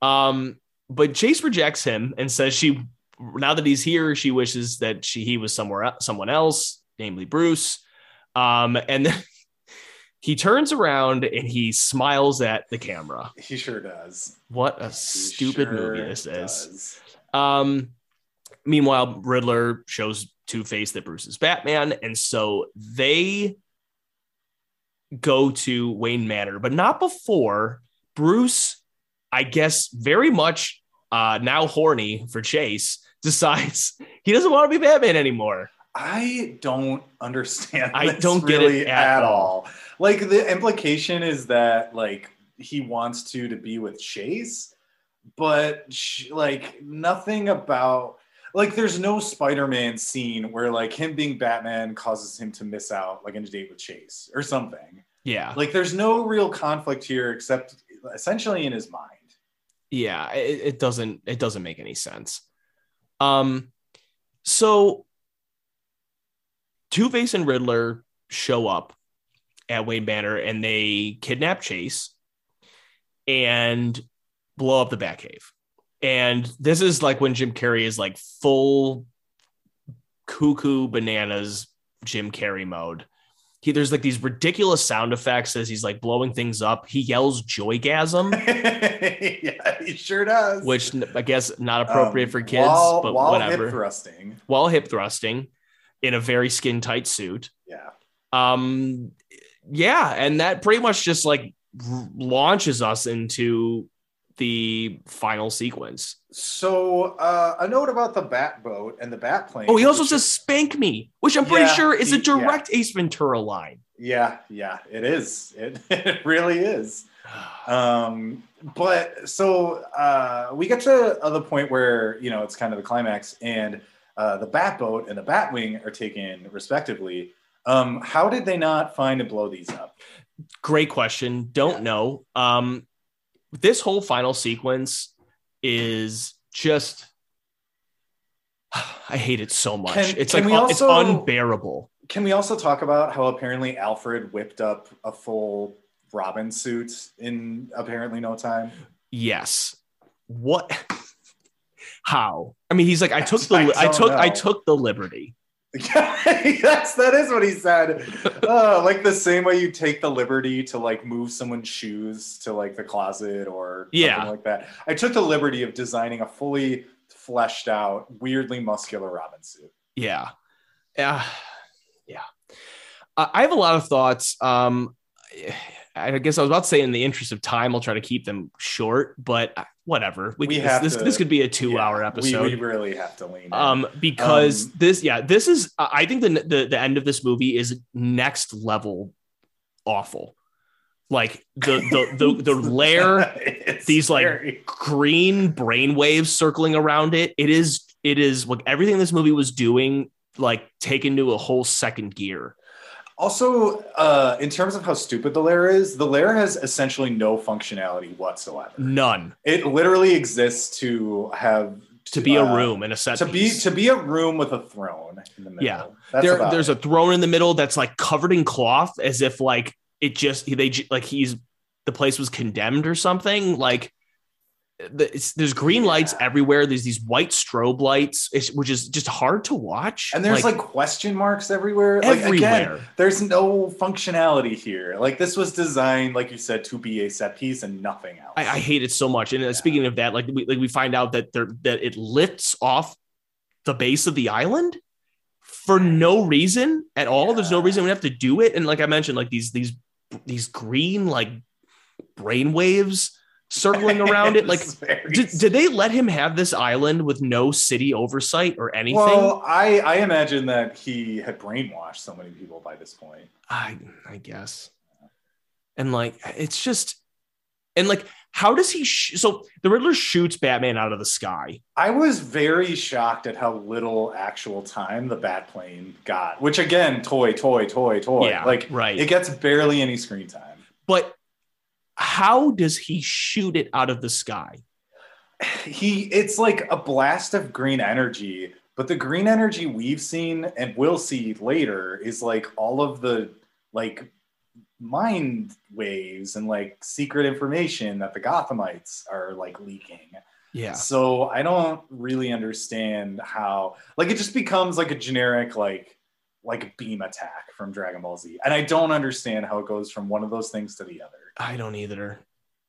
Um, but Chase rejects him and says she, now that he's here, she wishes that she, he was somewhere, someone else, namely Bruce. Um, and then he turns around and he smiles at the camera. He sure does. What a he stupid sure movie this does. is. Um, meanwhile, Riddler shows Two-Face that Bruce is Batman. And so they go to Wayne Manor, but not before Bruce, I guess, very much uh, now horny for Chase, decides he doesn't want to be Batman anymore. I don't understand. I don't really get it at, at all. all. Like, the implication is that like he wants to to be with Chase, but she, like nothing about like there's no Spider-Man scene where like him being Batman causes him to miss out like on a date with Chase or something. Yeah, like there's no real conflict here except essentially in his mind. Yeah, it, it doesn't it doesn't make any sense. Um, so. Two-Face and Riddler show up at Wayne Manor and they kidnap Chase and blow up the Batcave. And this is like when Jim Carrey is like full cuckoo bananas Jim Carrey mode. He, there's like these ridiculous sound effects as he's like blowing things up. He yells joygasm. Yeah, he sure does. Which I guess not appropriate um, for kids, wall, but wall whatever. While hip thrusting. While hip thrusting. In a very skin tight suit. Yeah. Um, yeah. And that pretty much just like r- launches us into the final sequence. So uh, a note about the bat boat and the bat plane. Oh, he also says is... spank me, which I'm yeah, pretty sure is a direct yeah. Ace Ventura line. Yeah. Yeah, it is. It, it really is. Um, but so uh, we get to uh, the point where, you know, it's kind of the climax and Uh, the Batboat and the Batwing are taken respectively. Um, how did they not find and blow these up? Great question. Don't yeah. know. Um, this whole final sequence is just, I hate it so much. Can, it's can like, also, it's unbearable. Can we also talk about how apparently Alfred whipped up a full Robin suit in apparently no time? Yes. What? How? I mean, he's like, I took the, I, I took, know. I took the liberty. Yes, that is what he said. Uh, like the same way you take the liberty to like move someone's shoes to like the closet or yeah. something like that. I took the liberty of designing a fully fleshed out, weirdly muscular Robin suit. Yeah. Yeah. Yeah. Uh, I have a lot of thoughts. Um, I guess I was about to say in the interest of time, I'll try to keep them short, but whatever. We, we have this, to, this could be a two yeah, hour episode. We, we really have to lean in. Um, because um, this, yeah, this is, I think the, the, the end of this movie is next level awful. Like the, the, the, the lair, these scary. Like green brainwaves circling around it. It is, it is like everything this movie was doing, like taken to a whole second gear. Also, uh, in terms of how stupid the lair is, the lair has essentially no functionality whatsoever. None. It literally exists to have to be uh, a room in a set. To piece. be to be a room with a throne in the middle. Yeah, that's there, there's it. a throne in the middle that's like covered in cloth, as if like it just they like he's the place was condemned or something. Like it's, there's green yeah. lights everywhere. There's these white strobe lights, which is just hard to watch. And there's like, like question marks everywhere. Everywhere. Like, again, there's no functionality here. Like this was designed, like you said, to be a set piece and nothing else. I, I hate it so much. And yeah. speaking of that, like we like we find out that there that it lifts off the base of the island for no reason at all. Yeah. There's no reason we have to do it. And like I mentioned, like these these these green like brainwaves circling around it. Like did, did they let him have this island with no city oversight or anything? Well, I, I imagine that he had brainwashed so many people by this point. I I guess. And like it's just and like how does he sh- so the Riddler shoots Batman out of the sky. I was very shocked at how little actual time the Batplane got, which again toy toy toy toy yeah, like right. it gets barely any screen time. But how does he shoot it out of the sky? He it's like a blast of green energy, but the green energy we've seen and will see later is like all of the like mind waves and like secret information that the Gothamites are like leaking. Yeah. So I don't really understand how like it just becomes like a generic like like beam attack from Dragon Ball Z. And I don't understand how it goes from one of those things to the other. I don't either.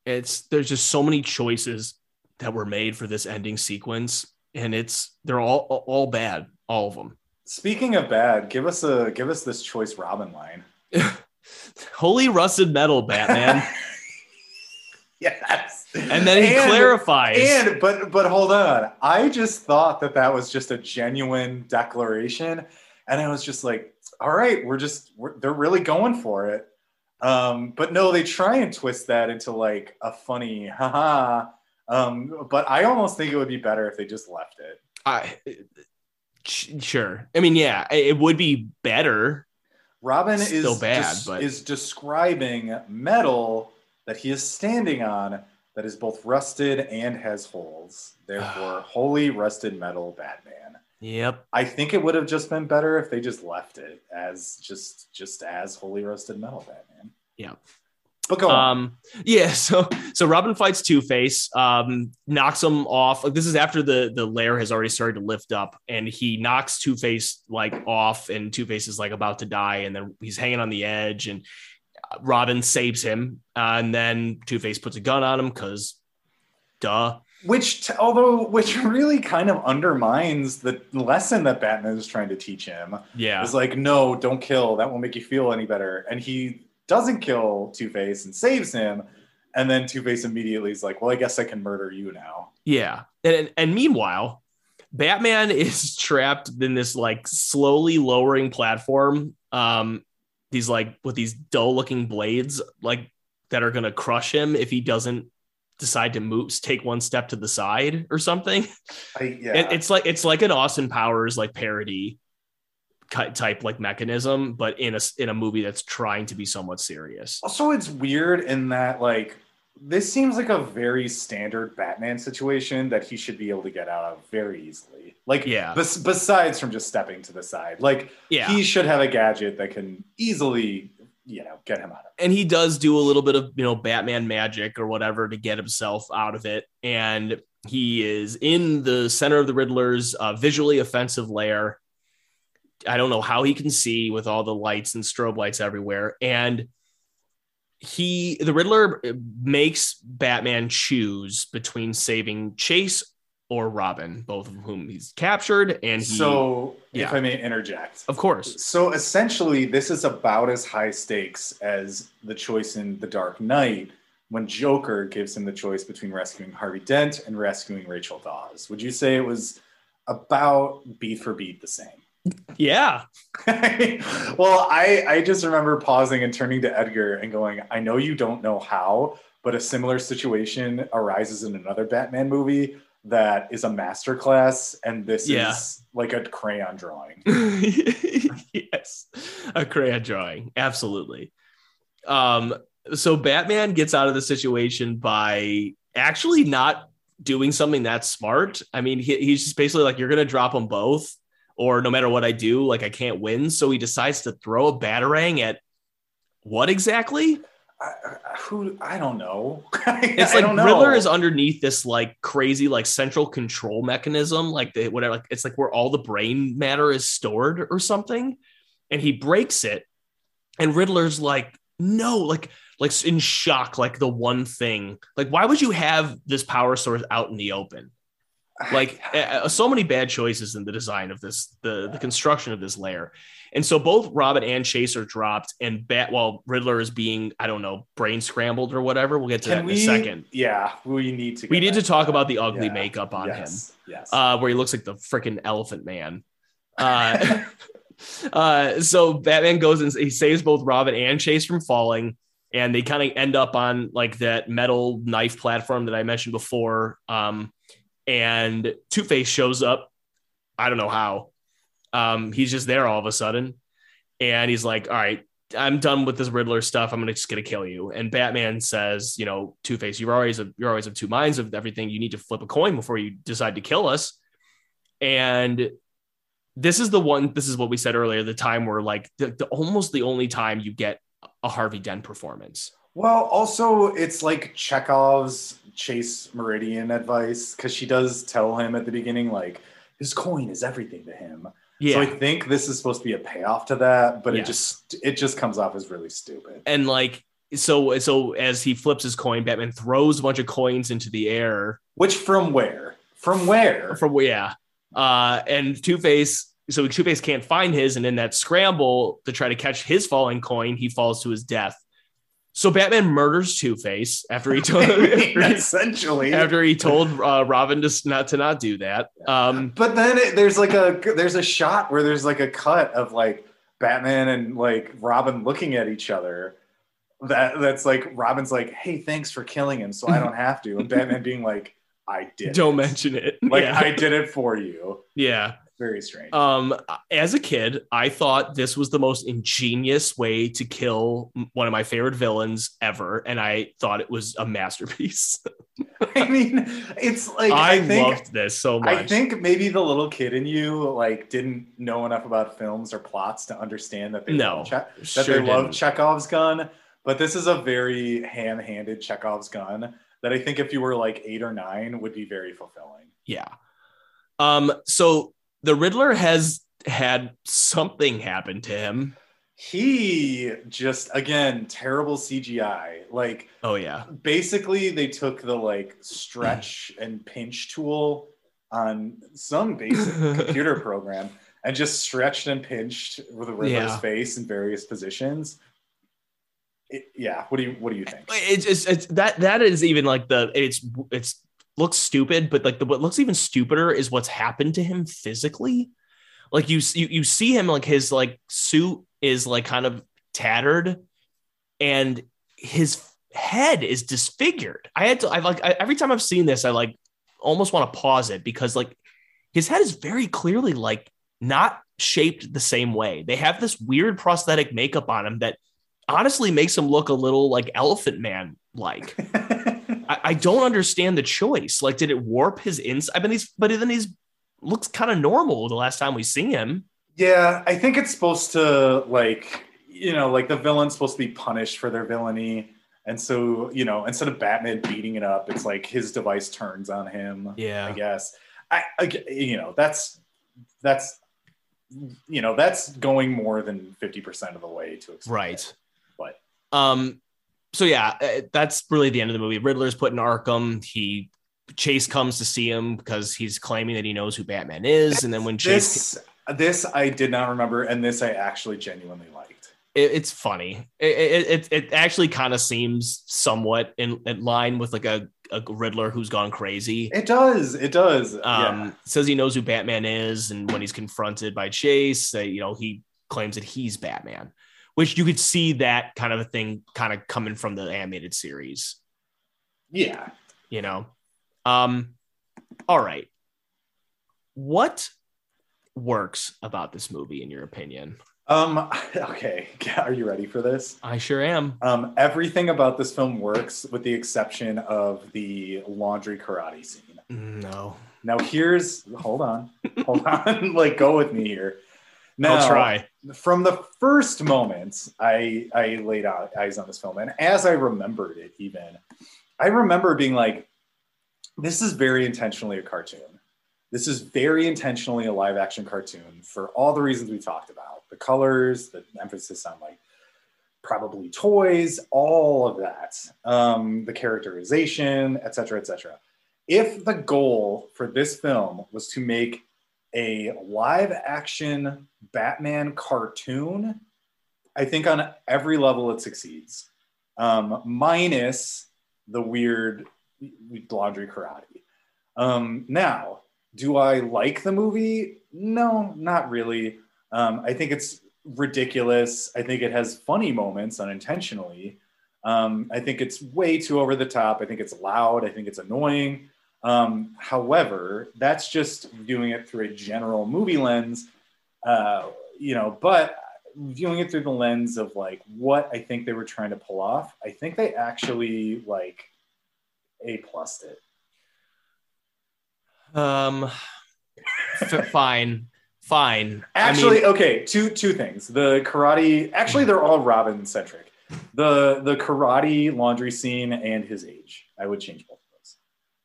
It's there's just so many choices that were made for this ending sequence, and it's they're all all bad, all of them. Speaking of bad, give us a give us this choice Robin line. Holy rusted metal, Batman. Yes. And then he and, clarifies. And but but hold on, I just thought that that was just a genuine declaration, and I was just like, all right, we're just we're, they're really going for it. Um, but no, they try and twist that into like a funny, haha. Um, but I almost think it would be better if they just left it. I sure. I mean, yeah, it would be better. Robin Still is bad, des- but... is describing metal that he is standing on that is both rusted and has holes. Therefore, holy rusted metal Batman. Yep. I think it would have just been better if they just left it as just just as holy rusted metal Batman. Yeah. But go on. Um, yeah. So so Robin fights Two-Face, um, knocks him off. This is after the the lair has already started to lift up, and he knocks Two-Face like off, and Two-Face is like about to die, and then he's hanging on the edge, and Robin saves him, uh, and then Two-Face puts a gun on him because, duh. Which, although, which really kind of undermines the lesson that Batman is trying to teach him. Yeah. It's like, no, don't kill. That won't make you feel any better. And he doesn't kill Two-Face and saves him. And then Two-Face immediately is like, well, I guess I can murder you now. Yeah. And, and meanwhile, Batman is trapped in this, like, slowly lowering platform. Um, these, like, with these dull-looking blades, like, that are going to crush him if he doesn't decide to move, take one step to the side or something. I, yeah. it, it's like it's like an Austin Powers like parody type like mechanism, but in a in a movie that's trying to be somewhat serious. Also, it's weird in that like this seems like a very standard Batman situation that he should be able to get out of very easily. Like yeah. bes- besides from just stepping to the side, like yeah. he should have a gadget that can easily, you know, get him out of it. And he does do a little bit of, you know, Batman magic or whatever to get himself out of it. And he is in the center of the Riddler's uh, visually offensive lair. I don't know how he can see with all the lights and strobe lights everywhere. And he, the Riddler makes Batman choose between saving Chase or Robin, both of whom he's captured. And he, so yeah. if I may interject, of course. So essentially this is about as high stakes as the choice in The Dark Knight, when Joker gives him the choice between rescuing Harvey Dent and rescuing Rachel Dawes. Would you say it was about beat for beat the same? Yeah. Well, I, I just remember pausing and turning to Edgar and going, I know you don't know how, but a similar situation arises in another Batman movie that is a masterclass, and this yeah. is like a crayon drawing. Yes, a crayon drawing. Absolutely. Um, so Batman gets out of the situation by actually not doing something that smart. I mean, he, he's just basically like, you're going to drop them both, or no matter what I do, like I can't win. So he decides to throw a batarang at what exactly? I, who I don't know. It's like I don't know. Riddler is underneath this like crazy like central control mechanism, like the whatever. Like, it's like where all the brain matter is stored or something, and he breaks it. And Riddler's like, no, like like in shock, like the one thing. Like, why would you have this power source out in the open? Like uh, so many bad choices in the design of this, the, the construction of this lair. And so both Robin and Chase are dropped, and Bat, while Riddler is being, I don't know, brain scrambled or whatever. We'll get to Can that we, in a second. Yeah, we need to. We need to talk that. about the ugly yeah. makeup on yes. him, yes. Uh, where he looks like the freaking elephant man. Uh, uh, so Batman goes and he saves both Robin and Chase from falling. And they kind of end up on like that metal knife platform that I mentioned before. Um, And Two-Face shows up. I don't know how. Um, he's just there all of a sudden. And he's like, all right, I'm done with this Riddler stuff. I'm gonna, just going to kill you. And Batman says, you know, Two-Face, you're always a, you're always of two minds of everything. You need to flip a coin before you decide to kill us. And this is the one, this is what we said earlier, the time where like the, the almost the only time you get a Harvey Dent performance. Well, also, it's like Chekhov's Chase Meridian advice, because she does tell him at the beginning, like, his coin is everything to him. Yeah. So I think this is supposed to be a payoff to that, but yeah. it just it just comes off as really stupid. And like, so so as he flips his coin, Batman throws a bunch of coins into the air. Which from where? From where? From yeah. Uh, and Two-Face, so Two-Face can't find his, and in that scramble to try to catch his falling coin, he falls to his death. So Batman murders Two-Face after he told essentially after he told uh, Robin to not to not do that. Um, but then it, there's like a there's a shot where there's like a cut of like Batman and like Robin looking at each other. That that's like Robin's like, hey, thanks for killing him, so I don't have to. And Batman being like, I did. Don't it. mention it. Like yeah. I did it for you. Yeah. Very strange. Um, as a kid, I thought this was the most ingenious way to kill one of my favorite villains ever, and I thought it was a masterpiece. I mean, it's like I, I think, loved this so much. I think maybe the little kid in you like didn't know enough about films or plots to understand that they no, che- that sure they didn't. love Chekhov's gun, but this is a very ham-handed Chekhov's gun that I think if you were like eight or nine would be very fulfilling. Yeah. Um. So. The Riddler has had something happen to him. He just, again, terrible C G I. Like, oh, yeah. Basically, they took the, like, stretch and pinch tool on some basic computer program and just stretched and pinched with the Riddler's yeah. face in various positions. It, yeah. What do you What do you think? It's, it's, it's that that is even, like, the, it's it's, looks stupid, but like the what looks even stupider is what's happened to him physically. Like you, you, you see him like his like suit is like kind of tattered, and his head is disfigured. I had to, I like I, every time I've seen this, I like almost want to pause it because like his head is very clearly like not shaped the same way. They have this weird prosthetic makeup on him that honestly makes him look a little like Elephant Man like. I don't understand the choice. Like, did it warp his inside? I mean, he's, but then he's looks kind of normal the last time we see him. Yeah, I think it's supposed to, like, you know, like the villain's supposed to be punished for their villainy. And so, you know, instead of Batman beating it up, it's like his device turns on him. Yeah, I guess. I, I you know, that's, that's you know, that's going more than fifty percent of the way to explain right. it. But um, so yeah, that's really the end of the movie. Riddler's put in Arkham. He Chase comes to see him because he's claiming that he knows who Batman is. And then when Chase, this, this I did not remember, and this I actually genuinely liked. It, it's funny. It it, it actually kind of seems somewhat in, in line with like a, a Riddler who's gone crazy. It does. It does. Um, yeah. Says he knows who Batman is, and when he's confronted by Chase, uh, you know, he claims that he's Batman, which you could see that kind of a thing kind of coming from the animated series. Yeah, you know. Um, all right. What works about this movie, in your opinion? Um, okay. Are you ready for this? I sure am. Um, everything about this film works with the exception of the laundry karate scene. No. Now here's, hold on, hold on, like go with me here. Now, I'll try. From the first moment I, I laid out eyes on this film, and as I remembered it even, I remember being like, this is very intentionally a cartoon. This is very intentionally a live action cartoon for all the reasons we talked about. The colors, the emphasis on like probably toys, all of that. Um, the characterization, et cetera, et cetera. If the goal for this film was to make a live action Batman cartoon, I think on every level it succeeds. Um, minus the weird laundry karate. Um, now, do I like the movie? No, not really. Um, I think it's ridiculous. I think it has funny moments unintentionally. Um, I think it's way too over the top. I think it's loud. I think it's annoying. Um, however, that's just viewing it through a general movie lens, uh, you know, but viewing it through the lens of like what I think they were trying to pull off, I think they actually like A-plused it. Um, f- fine, fine. Actually, I mean, okay, two two things. The karate, actually they're all Robin-centric. The the karate laundry scene and his age. I would change both of those.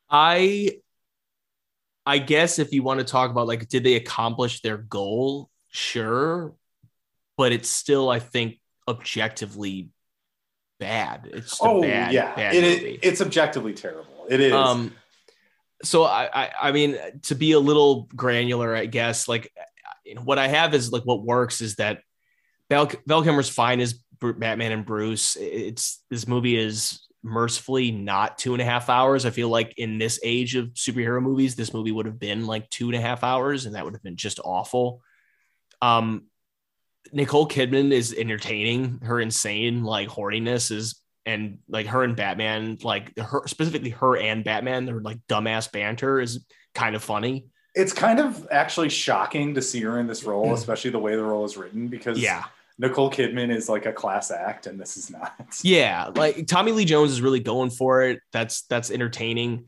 I, I guess if you want to talk about like, did they accomplish their goal? Sure. But it's still, I think, objectively bad. It's oh bad, yeah bad it is, it's objectively terrible. It is. Um so I, I I mean, to be a little granular, I guess, like what I have is like what works is that Val, Val Kilmer's fine as Batman and Bruce. It's this movie is mercifully not two and a half hours. I feel like in this age of superhero movies, this movie would have been like two and a half hours and that would have been just awful. Um, Nicole Kidman is entertaining. Her insane like horniness is, and like her and Batman, like her specifically her and Batman, their like dumbass banter is kind of funny. It's kind of actually shocking to see her in this role, especially the way the role is written, because yeah, Nicole Kidman is like a class act and this is not. Yeah, like Tommy Lee Jones is really going for it. That's that's entertaining.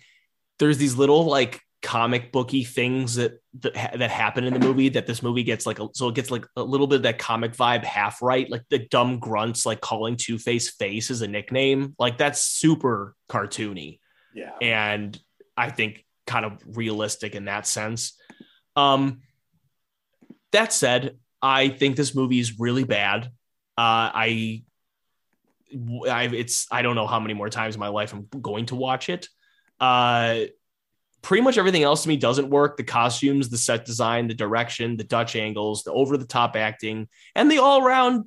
There's these little like comic booky things that that, ha- that happen in the movie that this movie gets like a, so it gets like a little bit of that comic vibe half right, like the dumb grunts like calling Two-Face face as a nickname, like that's super cartoony. Yeah, and I think kind of realistic in that sense. Um, that said, I think this movie is really bad. Uh, I I it's I don't know how many more times in my life I'm going to watch it. Uh, pretty much everything else to me doesn't work. The costumes, the set design, the direction, the Dutch angles, the over the top acting, and the all around,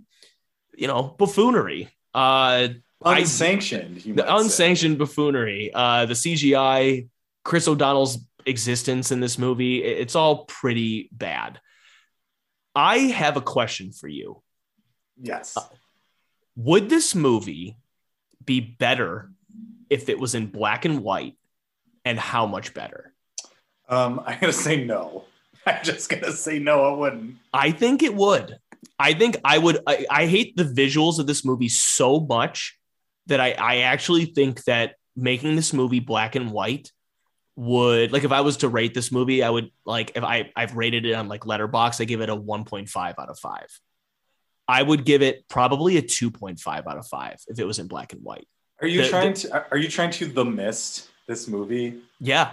you know, buffoonery, uh, unsanctioned, I, the unsanctioned say. buffoonery, uh, the C G I, Chris O'Donnell's existence in this movie. It's all pretty bad. I have a question for you. Yes. Uh, would this movie be better if it was in black and white? And how much better? Um, I'm going to say no. I'm just going to say no, I wouldn't. I think it would. I think I would. I, I hate the visuals of this movie so much that I, I actually think that making this movie black and white would, like if I was to rate this movie, I would like, if I, I've rated it on like Letterboxd, I give it a one point five out of five. I would give it probably a two point five out of five if it was in black and white. Are you the, trying the, to, are you trying to The Mist this movie? Yeah.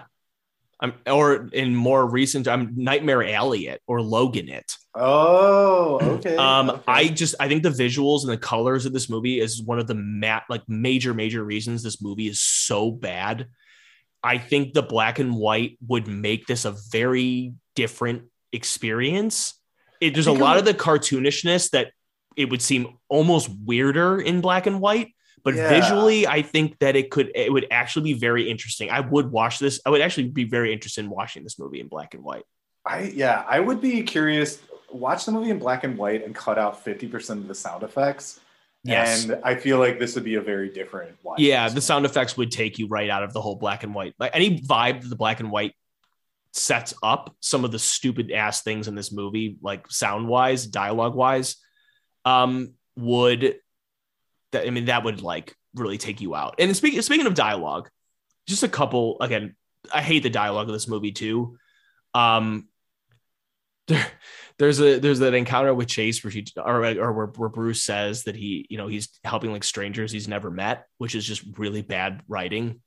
I'm, or in more recent, I'm Nightmare Alley it or Logan it. Oh, okay. um, okay. I just I think the visuals and the colors of this movie is one of the ma- like major major reasons this movie is so bad. I think the black and white would make this a very different experience. It, there's a lot of the cartoonishness that it would seem almost weirder in black and white. But yeah. visually, I think that it could it would actually be very interesting. I would watch this. I would actually be very interested in watching this movie in black and white. I yeah, I would be curious. Watch the movie in black and white and cut out fifty percent of the sound effects. Yes. And I feel like this would be a very different watch. Yeah, the sound effects would take you right out of the whole black and white. Like any vibe that the black and white sets up, some of the stupid ass things in this movie, like sound wise, dialogue wise, um, would. I mean, that would like really take you out. And speaking speaking of dialogue, just a couple, again, I hate the dialogue of this movie too. Um, there, there's a there's that encounter with Chase where she or, or where, where Bruce says that he, you know, he's helping like strangers he's never met, which is just really bad writing.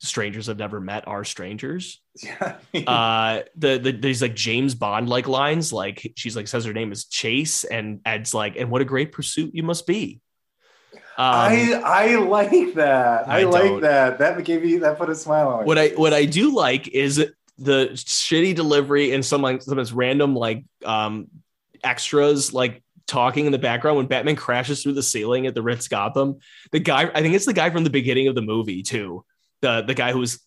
Strangers I've never met are strangers. Yeah. uh, the the there's like James Bond like lines, like she's like says her name is Chase, and Ed's like, and what a great pursuit you must be. Um, I I like that. I, I like don't. that. That gave me that put a smile on. What I what I do like is the shitty delivery and some like some of this random like um extras like talking in the background when Batman crashes through the ceiling at the Ritz Gotham. The guy, I think it's the guy from the beginning of the movie too. The the guy who was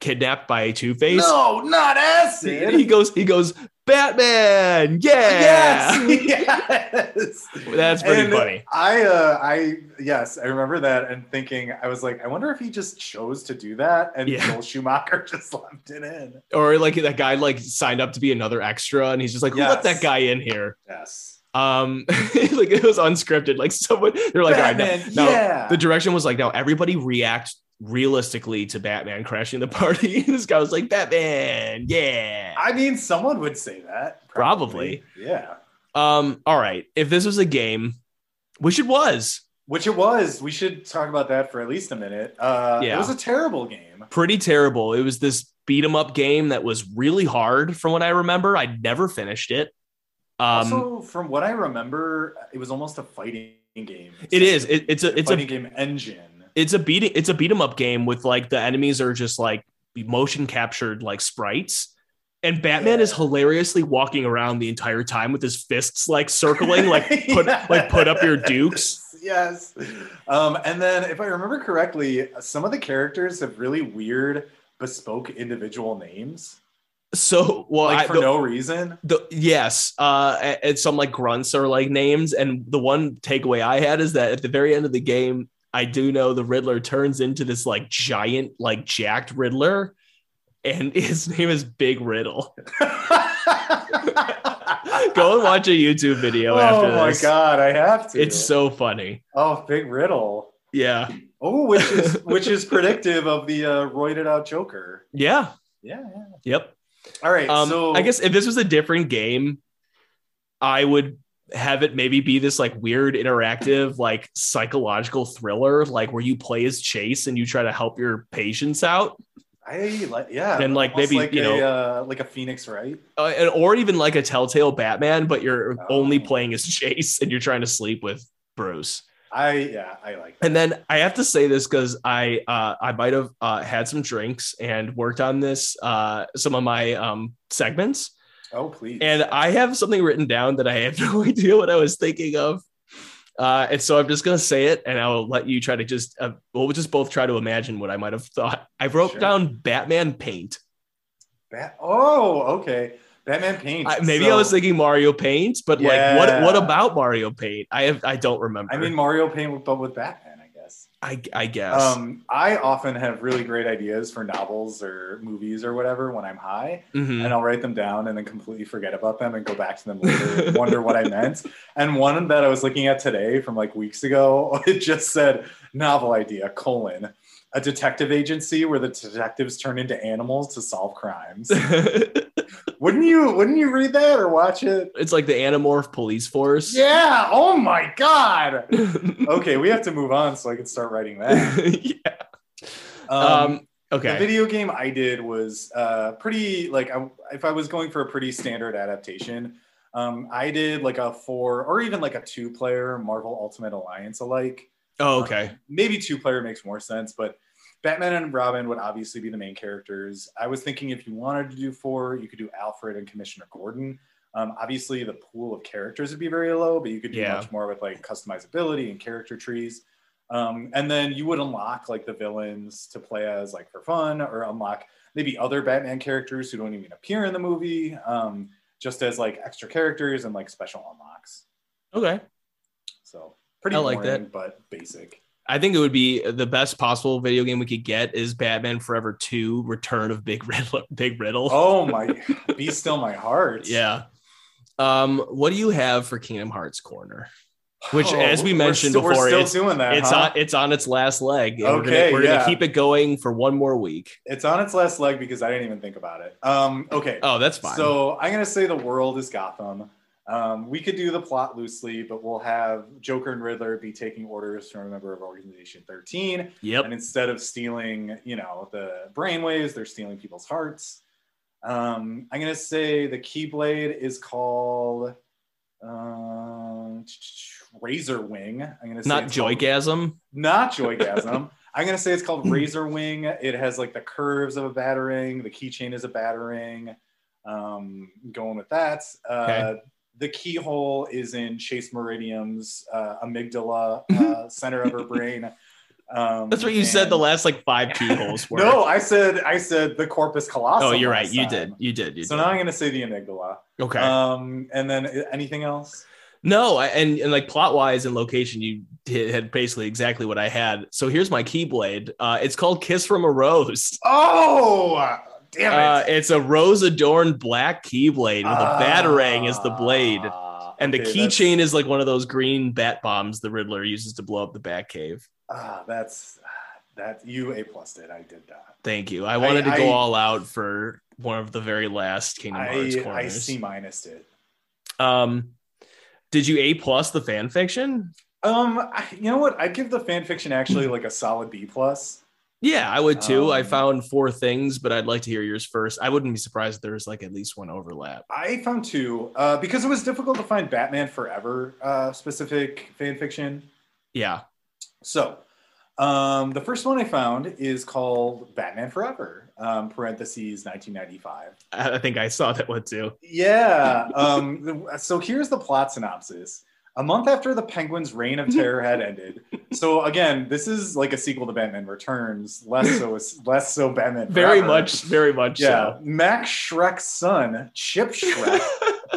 kidnapped by Two-Face. No, not acid. He goes. He goes. Batman, yeah, yes, yes. That's pretty and funny. I, uh, I, yes, I remember that and thinking, I was like, I wonder if he just chose to do that, and yeah. Joel Schumacher just left it in, or like that guy like signed up to be another extra, and he's just like, who yes. let that guy in here? Yes. Um, like it was unscripted. Like someone, they're like, Batman, all right, now, yeah. now the direction was like, now everybody react realistically to Batman crashing the party. This guy was like, Batman, yeah. I mean, someone would say that. Probably. probably. Yeah. Um, all right. If this was a game, which it was. Which it was. We should talk about that for at least a minute. Uh, yeah. It was a terrible game. Pretty terrible. It was this beat 'em up game that was really hard from what I remember. I never finished it. Um, also, from what I remember, it was almost a fighting game. It's it is. It, it's a, it's a, a game engine. It's a beating. It's a beat 'em up game with like the enemies are just like motion captured like sprites, and Batman yeah. is hilariously walking around the entire time with his fists like circling, like put yes. like put up your dukes. Yes. Um, and then, if I remember correctly, some of the characters have really weird, bespoke individual names. So well, like I, for the, no reason. The, yes, uh, and some like grunts are like names, and the one takeaway I had is that at the very end of the game. I do know the Riddler turns into this like giant, like jacked Riddler, and his name is Big Riddle. Go and watch a YouTube video. Oh after this. Oh my God, I have to. It's so funny. Oh, Big Riddle. Yeah. Oh, which is which is predictive of the uh, roided out Joker. Yeah. Yeah. yeah. Yep. All right. Um, so I guess if this was a different game, I would. Have it maybe be this like weird interactive like psychological thriller like where you play as Chase and you try to help your patients out. I like yeah, and like maybe like you a, know uh, like a Phoenix Wright, uh, and or even like a Telltale Batman, but you're oh. only playing as Chase and you're trying to sleep with Bruce. I yeah, I like that. And then I have to say this because I uh, I might have uh, had some drinks and worked on this uh, some of my um, segments. Oh, please. And I have something written down that I have no idea what I was thinking of. Uh, and so I'm just going to say it and I'll let you try to just, uh, we'll just both try to imagine what I might have thought. I wrote sure. down Batman Paint. Bat- oh, okay. Batman Paint. I, maybe so, I was thinking Mario Paint, but yeah. like, what What about Mario Paint? I have I don't remember. I mean, Mario Paint, but with Batman, I guess. I, I guess. Um, I often have really great ideas for novels or movies or whatever when I'm high, mm-hmm. and I'll write them down and then completely forget about them and go back to them later and wonder what I meant. And one that I was looking at today from like weeks ago, it just said novel idea, colon, a detective agency where the detectives turn into animals to solve crimes. Wouldn't you wouldn't you read that or watch it? It's like the Animorph police force. Yeah. Oh my God. Okay, we have to move on so I can start writing that. Yeah. Um, um Okay. The video game I did was uh, pretty, like, I, if I was going for a pretty standard adaptation, um, I did like a four or even like a two player Marvel Ultimate Alliance alike. Oh, okay. Um, maybe two player makes more sense, but Batman and Robin would obviously be the main characters. I was thinking if you wanted to do four, you could do Alfred and Commissioner Gordon. Um, obviously, the pool of characters would be very low, but you could do yeah. much more with like customizability and character trees. Um, and then you would unlock like the villains to play as like for fun, or unlock maybe other Batman characters who don't even appear in the movie, um, just as like extra characters and like special unlocks. Okay. So pretty I like boring, that. But basic. I think it would be the best possible video game we could get is Batman Forever two, Return of Big Riddle. Big Riddle. Oh my, be still my heart. Yeah. Um, what do you have for Kingdom Hearts Corner? Which, oh, as we mentioned we're st- before, we're still it's, doing that, it's, huh? on, it's on its last leg. And okay, we're going to yeah. keep it going for one more week. It's on its last leg because I didn't even think about it. Um, okay. Oh, that's fine. So I'm going to say the world is Gotham. Um, we could do the plot loosely, but we'll have Joker and Riddler be taking orders from a member of Organization thirteen. Yep. And instead of stealing, you know, the brainwaves, they're stealing people's hearts. Um, I'm going to say the Keyblade is called... Um, Razor Wing. I'm gonna say not Joygasm. Called, not Joygasm. I'm gonna say it's called Razor Wing. It has like the curves of a batarang. The keychain is a batarang. Um, going with that. Uh, okay. The keyhole is in Chase Meridium's uh, amygdala, uh, center of her brain. Um, That's what you and, said. The last like five keyholes were. No, I said I said the corpus callosum. Oh, you're right. You did. You did. You did. So now I'm gonna say the amygdala. Okay. Um, and then anything else? No, and, and like plot wise and location, you did, had basically exactly what I had. So here's my Keyblade. Uh, it's called Kiss from a Rose. Oh, damn it. Uh, it's a rose adorned black Keyblade with uh, a Batarang as the blade. And the okay, keychain is like one of those green bat bombs the Riddler uses to blow up the Batcave. Ah, uh, that's that you A plus did. I did that. Thank you. I wanted I, to go I, all out for one of the very last Kingdom Hearts I, corners. I C minus it. Um, Did you A plus the fan fiction? Um, I, you know what? I'd give the fan fiction actually like a solid B plus. Yeah, I would too. Um, I found four things, but I'd like to hear yours first. I wouldn't be surprised if there was like at least one overlap. I found two uh, because it was difficult to find Batman Forever uh, specific fan fiction. Yeah. So um, the first one I found is called Batman Forever, um, parentheses nineteen ninety-five. I think I saw that one too. Yeah. Um, so here's the plot synopsis. A month after the Penguin's reign of terror had ended. So again, this is like a sequel to Batman Returns, less so less so Batman Forever. Very much, very much yeah. so. Max Shrek's son, Chip Shrek,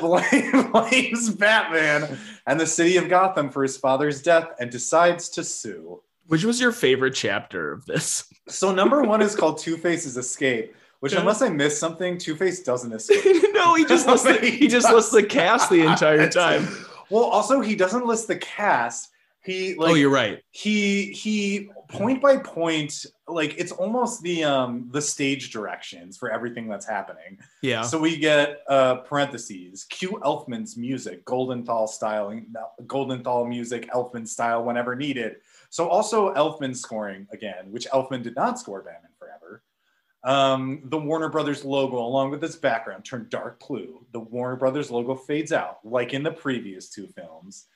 blame, blames Batman and the city of Gotham for his father's death and decides to sue. Which was your favorite chapter of this? So number one is called Two-Face's Escape, which unless I missed something, Two-Face doesn't escape. No, he just lists the, he just lists the cast the entire time. Well, also he doesn't list the cast. He like, oh, you're right. He he point by point, like it's almost the um the stage directions for everything that's happening. Yeah. So we get uh, parentheses Q Elfman's music, Goldenthal styling, Goldenthal music, Elfman style whenever needed. So also Elfman scoring again, which Elfman did not score Batman Forever. Um, the Warner Brothers logo along with its background turned dark blue. The Warner Brothers logo fades out like in the previous two films,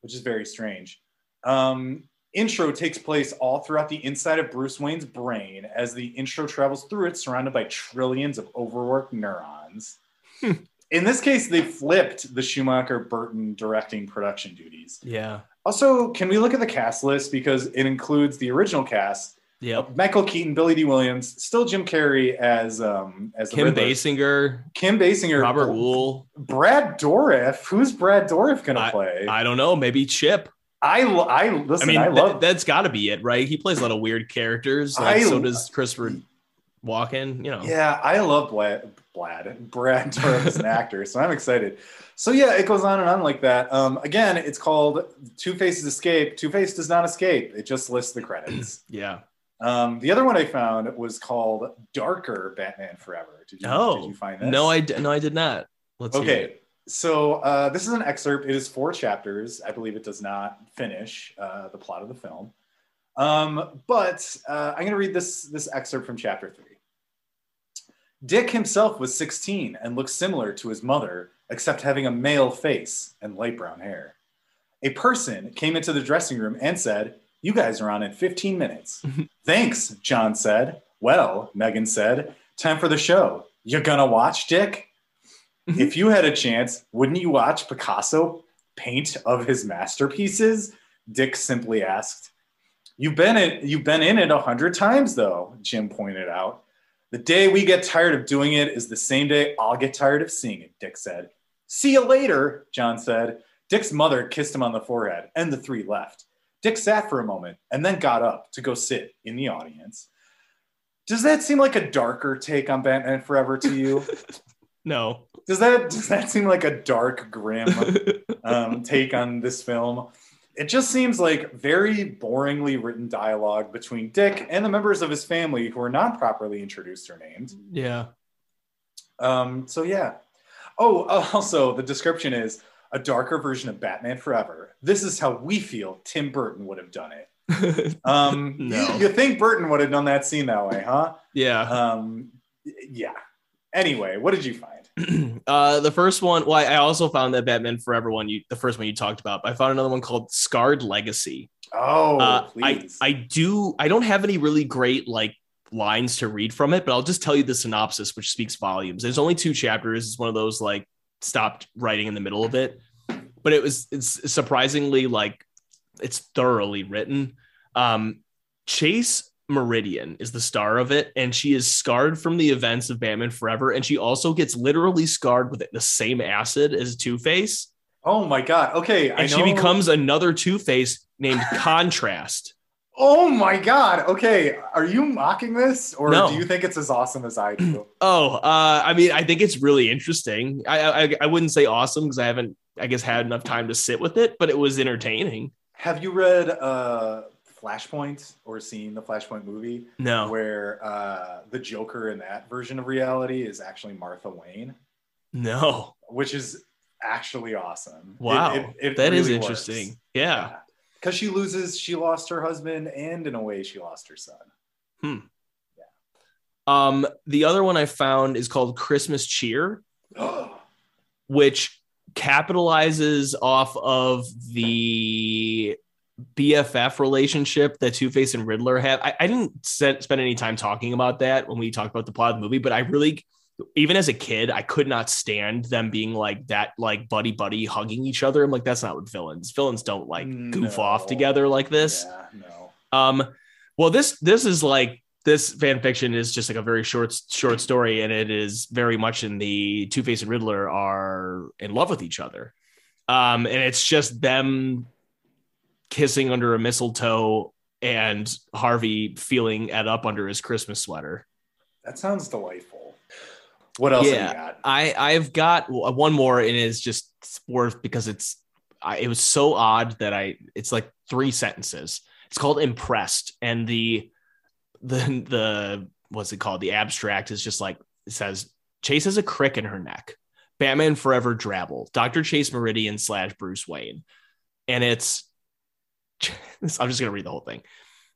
which is very strange. Um, intro takes place all throughout the inside of Bruce Wayne's brain as the intro travels through it surrounded by trillions of overworked neurons. Hmm. In this case, they flipped the Schumacher-Burton directing production duties. Yeah. Also, can we look at the cast list? Because it includes the original cast. Yep. Michael Keaton, Billy Dee Williams, still Jim Carrey as um as Kim Riddler. Basinger, Kim Basinger, Robert B- Wool, Brad Dourif. Who's Brad Dourif gonna I, play? I don't know. Maybe Chip. I lo- I listen. I mean, I love th- that's got to be it, right? He plays a lot of weird characters. Like, I, so does Christopher Walken. You know. Yeah, I love Brad. Blad. Brad Dourif is an actor, so I'm excited. So yeah, it goes on and on like that. Um, again, it's called Two-Face's Escape. Two-Face does not escape. It just lists the credits. Yeah. Um, the other one I found was called Darker Batman Forever. Did you, oh, did you find that? No, I d- no, I did not. Let's okay. hear it. So uh, this is an excerpt. It is four chapters. I believe it does not finish uh, the plot of the film. Um, but uh, I'm going to read this, this excerpt from chapter three. Dick himself was sixteen and looked similar to his mother, except having a male face and light brown hair. A person came into the dressing room and said, "You guys are on in fifteen minutes. "Thanks," John said. "Well," Megan said, "time for the show. You're gonna watch, Dick?" "If you had a chance, wouldn't you watch Picasso paint of his masterpieces?" Dick simply asked. You've been, it, you've been in it a hundred times though, Jim pointed out. "The day we get tired of doing it is the same day I'll get tired of seeing it," Dick said. "See you later," John said. Dick's mother kissed him on the forehead, and the three left. Dick sat for a moment and then got up to go sit in the audience. Does that seem like a darker take on Batman Forever to you? No. Does that does that seem like a dark, grim um, take on this film? It just seems like very boringly written dialogue between Dick and the members of his family who are not properly introduced or named. Yeah. Um, so yeah. Oh, also the description is a darker version of Batman Forever. This is how we feel Tim Burton would have done it. Um, no. you, you think Burton would have done that scene that way, huh? Yeah. Um, yeah. Anyway, what did you find? uh, the first one, well, I also found that Batman Forever one, you, the first one you talked about, but I found another one called Scarred Legacy. Oh, uh, please. I, I do, I don't have any really great like lines to read from it, but I'll just tell you the synopsis, which speaks volumes. There's only two chapters. It's one of those like stopped writing in the middle of it, but it was, it's surprisingly like it's thoroughly written. Um, Chase Meridian is the star of it, and she is scarred from the events of Batman Forever, and she also gets literally scarred with the same acid as Two-Face. Oh my god. Okay, and I know. She becomes another Two-Face named Contrast. Oh my god. Okay, are you mocking this, or no? Do you think it's as awesome as I do? oh uh I mean, I think it's really interesting. I I, I wouldn't say awesome because I haven't I guess had enough time to sit with it, but it was entertaining. Have you read uh Flashpoint or seen the Flashpoint movie? No. Where uh the Joker in that version of reality is actually Martha Wayne. No. Which is actually awesome. Wow. It, it, it that really is interesting. Works. Yeah. Because yeah. she loses, she lost her husband, and in a way she lost her son. Hmm. Yeah. Um, the other one I found is called Christmas Cheer, which capitalizes off of the B F F relationship that Two-Face and Riddler have. I, I didn't set, spend any time talking about that when we talked about the plot of the movie, but I really, even as a kid, I could not stand them being like that, like buddy buddy hugging each other. I'm like, that's not what villains. Villains don't like goof no. off together like this. Yeah, no. Um, well, this this is like this fan fiction is just like a very short short story, and it is very much in the Two-Face and Riddler are in love with each other, um, and it's just them kissing under a mistletoe and Harvey feeling et up under his Christmas sweater. That sounds delightful. What else? Yeah, have you got? I I've got one more, and it's just worth because it's I, it was so odd that I it's like three sentences. It's called Impressed, and the the the what's it called? The abstract is just like it says Chase has a crick in her neck. Batman Forever drabble. Doctor Chase Meridian slash Bruce Wayne, and it's. I'm just going to read the whole thing.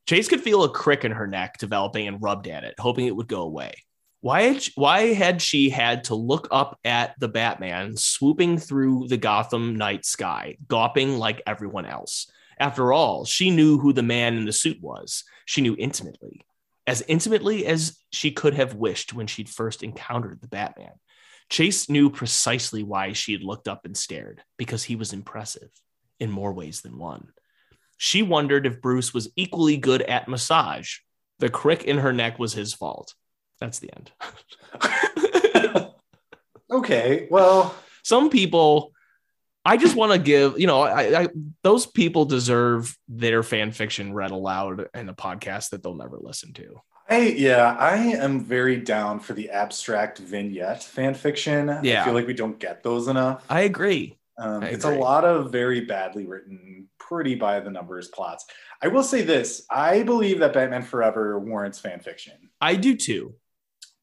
Chase could feel a crick in her neck developing and rubbed at it, hoping it would go away. Why had she, why had she had to look up at the Batman swooping through the Gotham night sky, gawping like everyone else? After all, she knew who the man in the suit was. She knew intimately, as intimately as she could have wished when she'd first encountered the Batman. Chase knew precisely why she had looked up and stared, because he was impressive in more ways than one. She wondered if Bruce was equally good at massage. The crick in her neck was his fault. That's the end. Okay, well. Some people, I just want to give, you know, I, I, those people deserve their fan fiction read aloud in a podcast that they'll never listen to. I, yeah, I am very down for the abstract vignette fan fiction. Yeah. I feel like we don't get those enough. I agree. Um, I it's agree. A lot of very badly written, pretty by the numbers plots. I will say this. I believe that Batman Forever warrants fan fiction. I do too.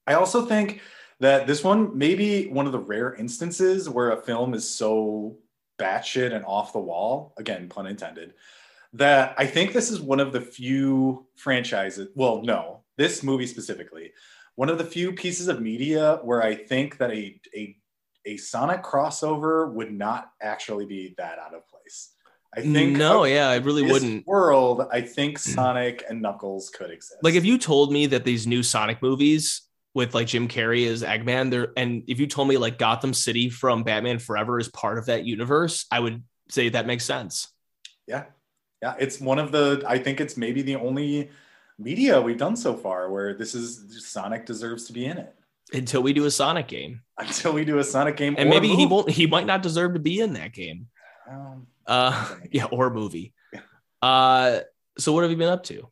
I also think that this one may be one of the rare instances where a film is so batshit and off the wall, again, pun intended, that I think this is one of the few franchises, well, no, this movie specifically, one of the few pieces of media where I think that a a, a Sonic crossover would not actually be that out of place. I think no, yeah, I really this wouldn't. World, I think Sonic and Knuckles could exist. Like, if you told me that these new Sonic movies with like Jim Carrey as Eggman, there, and if you told me like Gotham City from Batman Forever is part of that universe, I would say that makes sense. Yeah, yeah, it's one of the. I think it's maybe the only media we've done so far where this is Sonic deserves to be in it. Until we do a Sonic game. Until we do a Sonic game, and maybe movie. he won't. He might not deserve to be in that game. Um, uh yeah or movie uh so what have you been up to?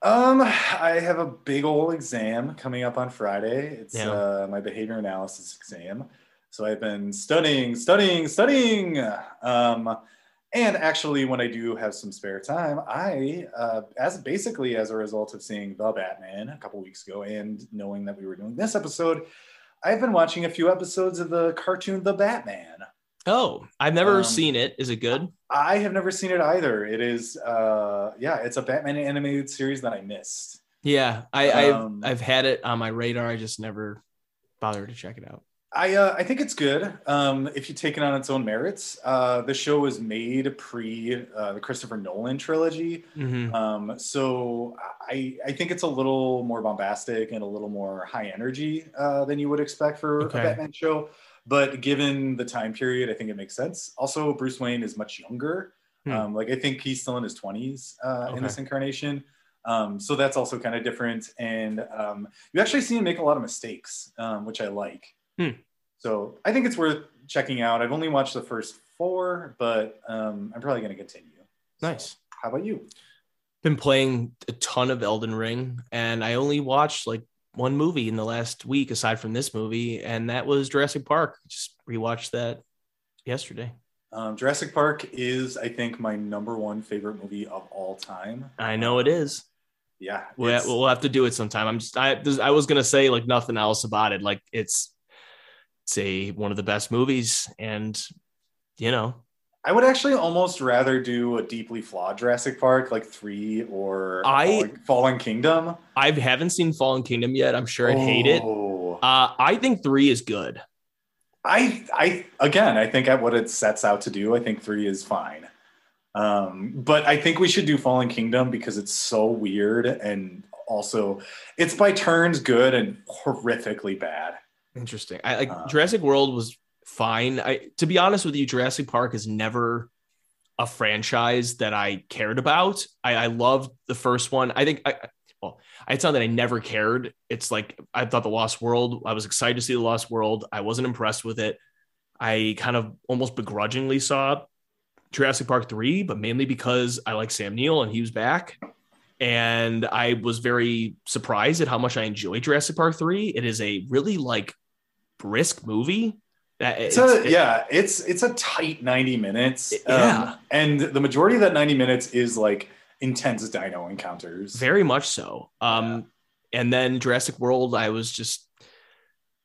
um I have a big old exam coming up on Friday. It's yeah. uh my behavior analysis exam, so I've been studying studying studying. Um and actually, when I do have some spare time, I uh as basically as a result of seeing The Batman a couple weeks ago and knowing that we were doing this episode, I've been watching a few episodes of the cartoon The Batman. Oh, I've never um, seen it. Is it good? I have never seen it either. It is, uh, yeah, it's a Batman animated series that I missed. Yeah, I, um, I've, I've had it on my radar. I just never bothered to check it out. I uh, I think it's good um, if you take it on its own merits. Uh, the show was made pre uh, the Christopher Nolan trilogy. Mm-hmm. Um, so I I think it's a little more bombastic and a little more high energy uh, than you would expect for okay. a Batman show. But given the time period, I think it makes sense. Also, Bruce Wayne is much younger. Hmm. Um, like, I think he's still in his twenties uh, okay. in this incarnation. Um, so that's also kind of different. And um, you actually see him make a lot of mistakes, um, which I like. Hmm. So I think it's worth checking out. I've only watched the first four, but um, I'm probably going to continue. Nice. So, how about you? Been playing a ton of Elden Ring, and I only watched like one movie in the last week aside from this movie, and that was Jurassic Park. Just rewatched that yesterday. um Jurassic Park is, I think, my number one favorite movie of all time. I know it is. Yeah, we'll, we'll have to do it sometime. I'm just I, I was gonna say like nothing else about it. Like, it's it's a one of the best movies, and you know, I would actually almost rather do a deeply flawed Jurassic Park, like three or I, Fallen Kingdom. I haven't seen Fallen Kingdom yet. I'm sure I'd oh. hate it. Uh, I think three is good. I, I again, I think at what it sets out to do, I think three is fine. Um, but I think we should do Fallen Kingdom because it's so weird, and also it's by turns good and horrifically bad. Interesting. I like um, Jurassic World was fine. I, to be honest with you, Jurassic Park is never a franchise that I cared about. I, I loved the first one. I think I, well, it's not that I never cared. It's like, I thought the Lost World, I was excited to see the Lost World. I wasn't impressed with it. I kind of almost begrudgingly saw Jurassic Park three, but mainly because I like Sam Neill and he was back. And I was very surprised at how much I enjoyed Jurassic Park three. It is a really like brisk movie. It's, it's a, it, yeah, it's it's a tight ninety minutes. Um, yeah. And the majority of that ninety minutes is like intense dino encounters. Very much so. Um, yeah. And then Jurassic World, I was just,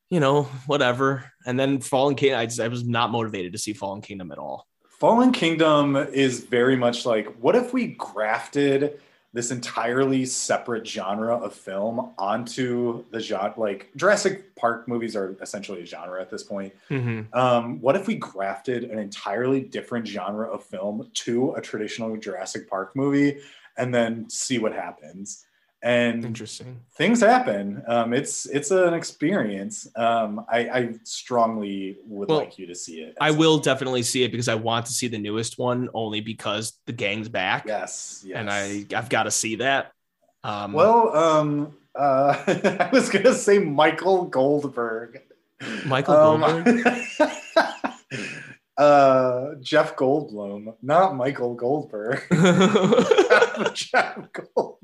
you know, whatever. And then Fallen Kingdom, I, just, I was not motivated to see Fallen Kingdom at all. Fallen Kingdom is very much like, what if we grafted this entirely separate genre of film onto the genre? Like, Jurassic Park movies are essentially a genre at this point. Mm-hmm. Um, what if we grafted an entirely different genre of film to a traditional Jurassic Park movie and then see what happens? And interesting things happen. Um, it's it's an experience. Um, I, I strongly would well, like you to see it. I will definitely see it because I want to see the newest one only because the gang's back. Yes, yes. And I I've got to see that. Um, well, um, uh, I was gonna say Michael Goldberg. Michael um, Goldberg. uh, Jeff Goldblum, not Michael Goldberg. Jeff Goldblum.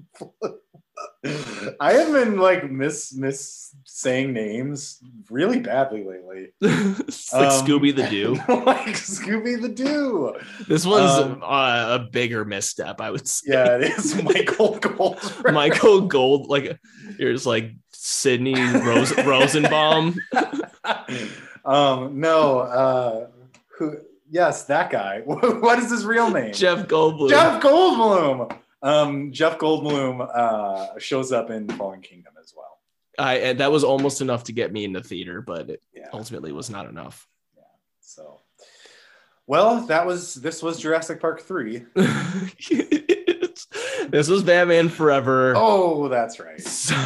I have been like miss miss saying names really badly lately. It's like um, Scooby the Doo. Like Scooby the Doo. This one's um, uh, a bigger misstep, I would say. Yeah, it is Michael Goldberg. Michael Gold, like here's like Sidney Rose, Rosenbaum. um, no, uh, who Yes, that guy. What is his real name? Jeff Goldblum. Jeff Goldblum. Um, Jeff Goldblum uh, shows up in Fallen Kingdom as well. I and that was almost enough to get me in the theater, but it yeah. ultimately was not enough. Yeah. So, well, that was this was Jurassic Park three. This was Batman Forever. Oh, that's right. So,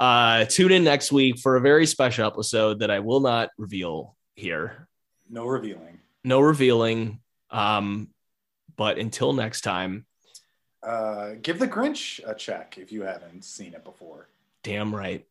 uh, tune in next week for a very special episode that I will not reveal here. No revealing. No revealing. Um, but until next time. Uh, give the Grinch a check if you haven't seen it before. Damn right.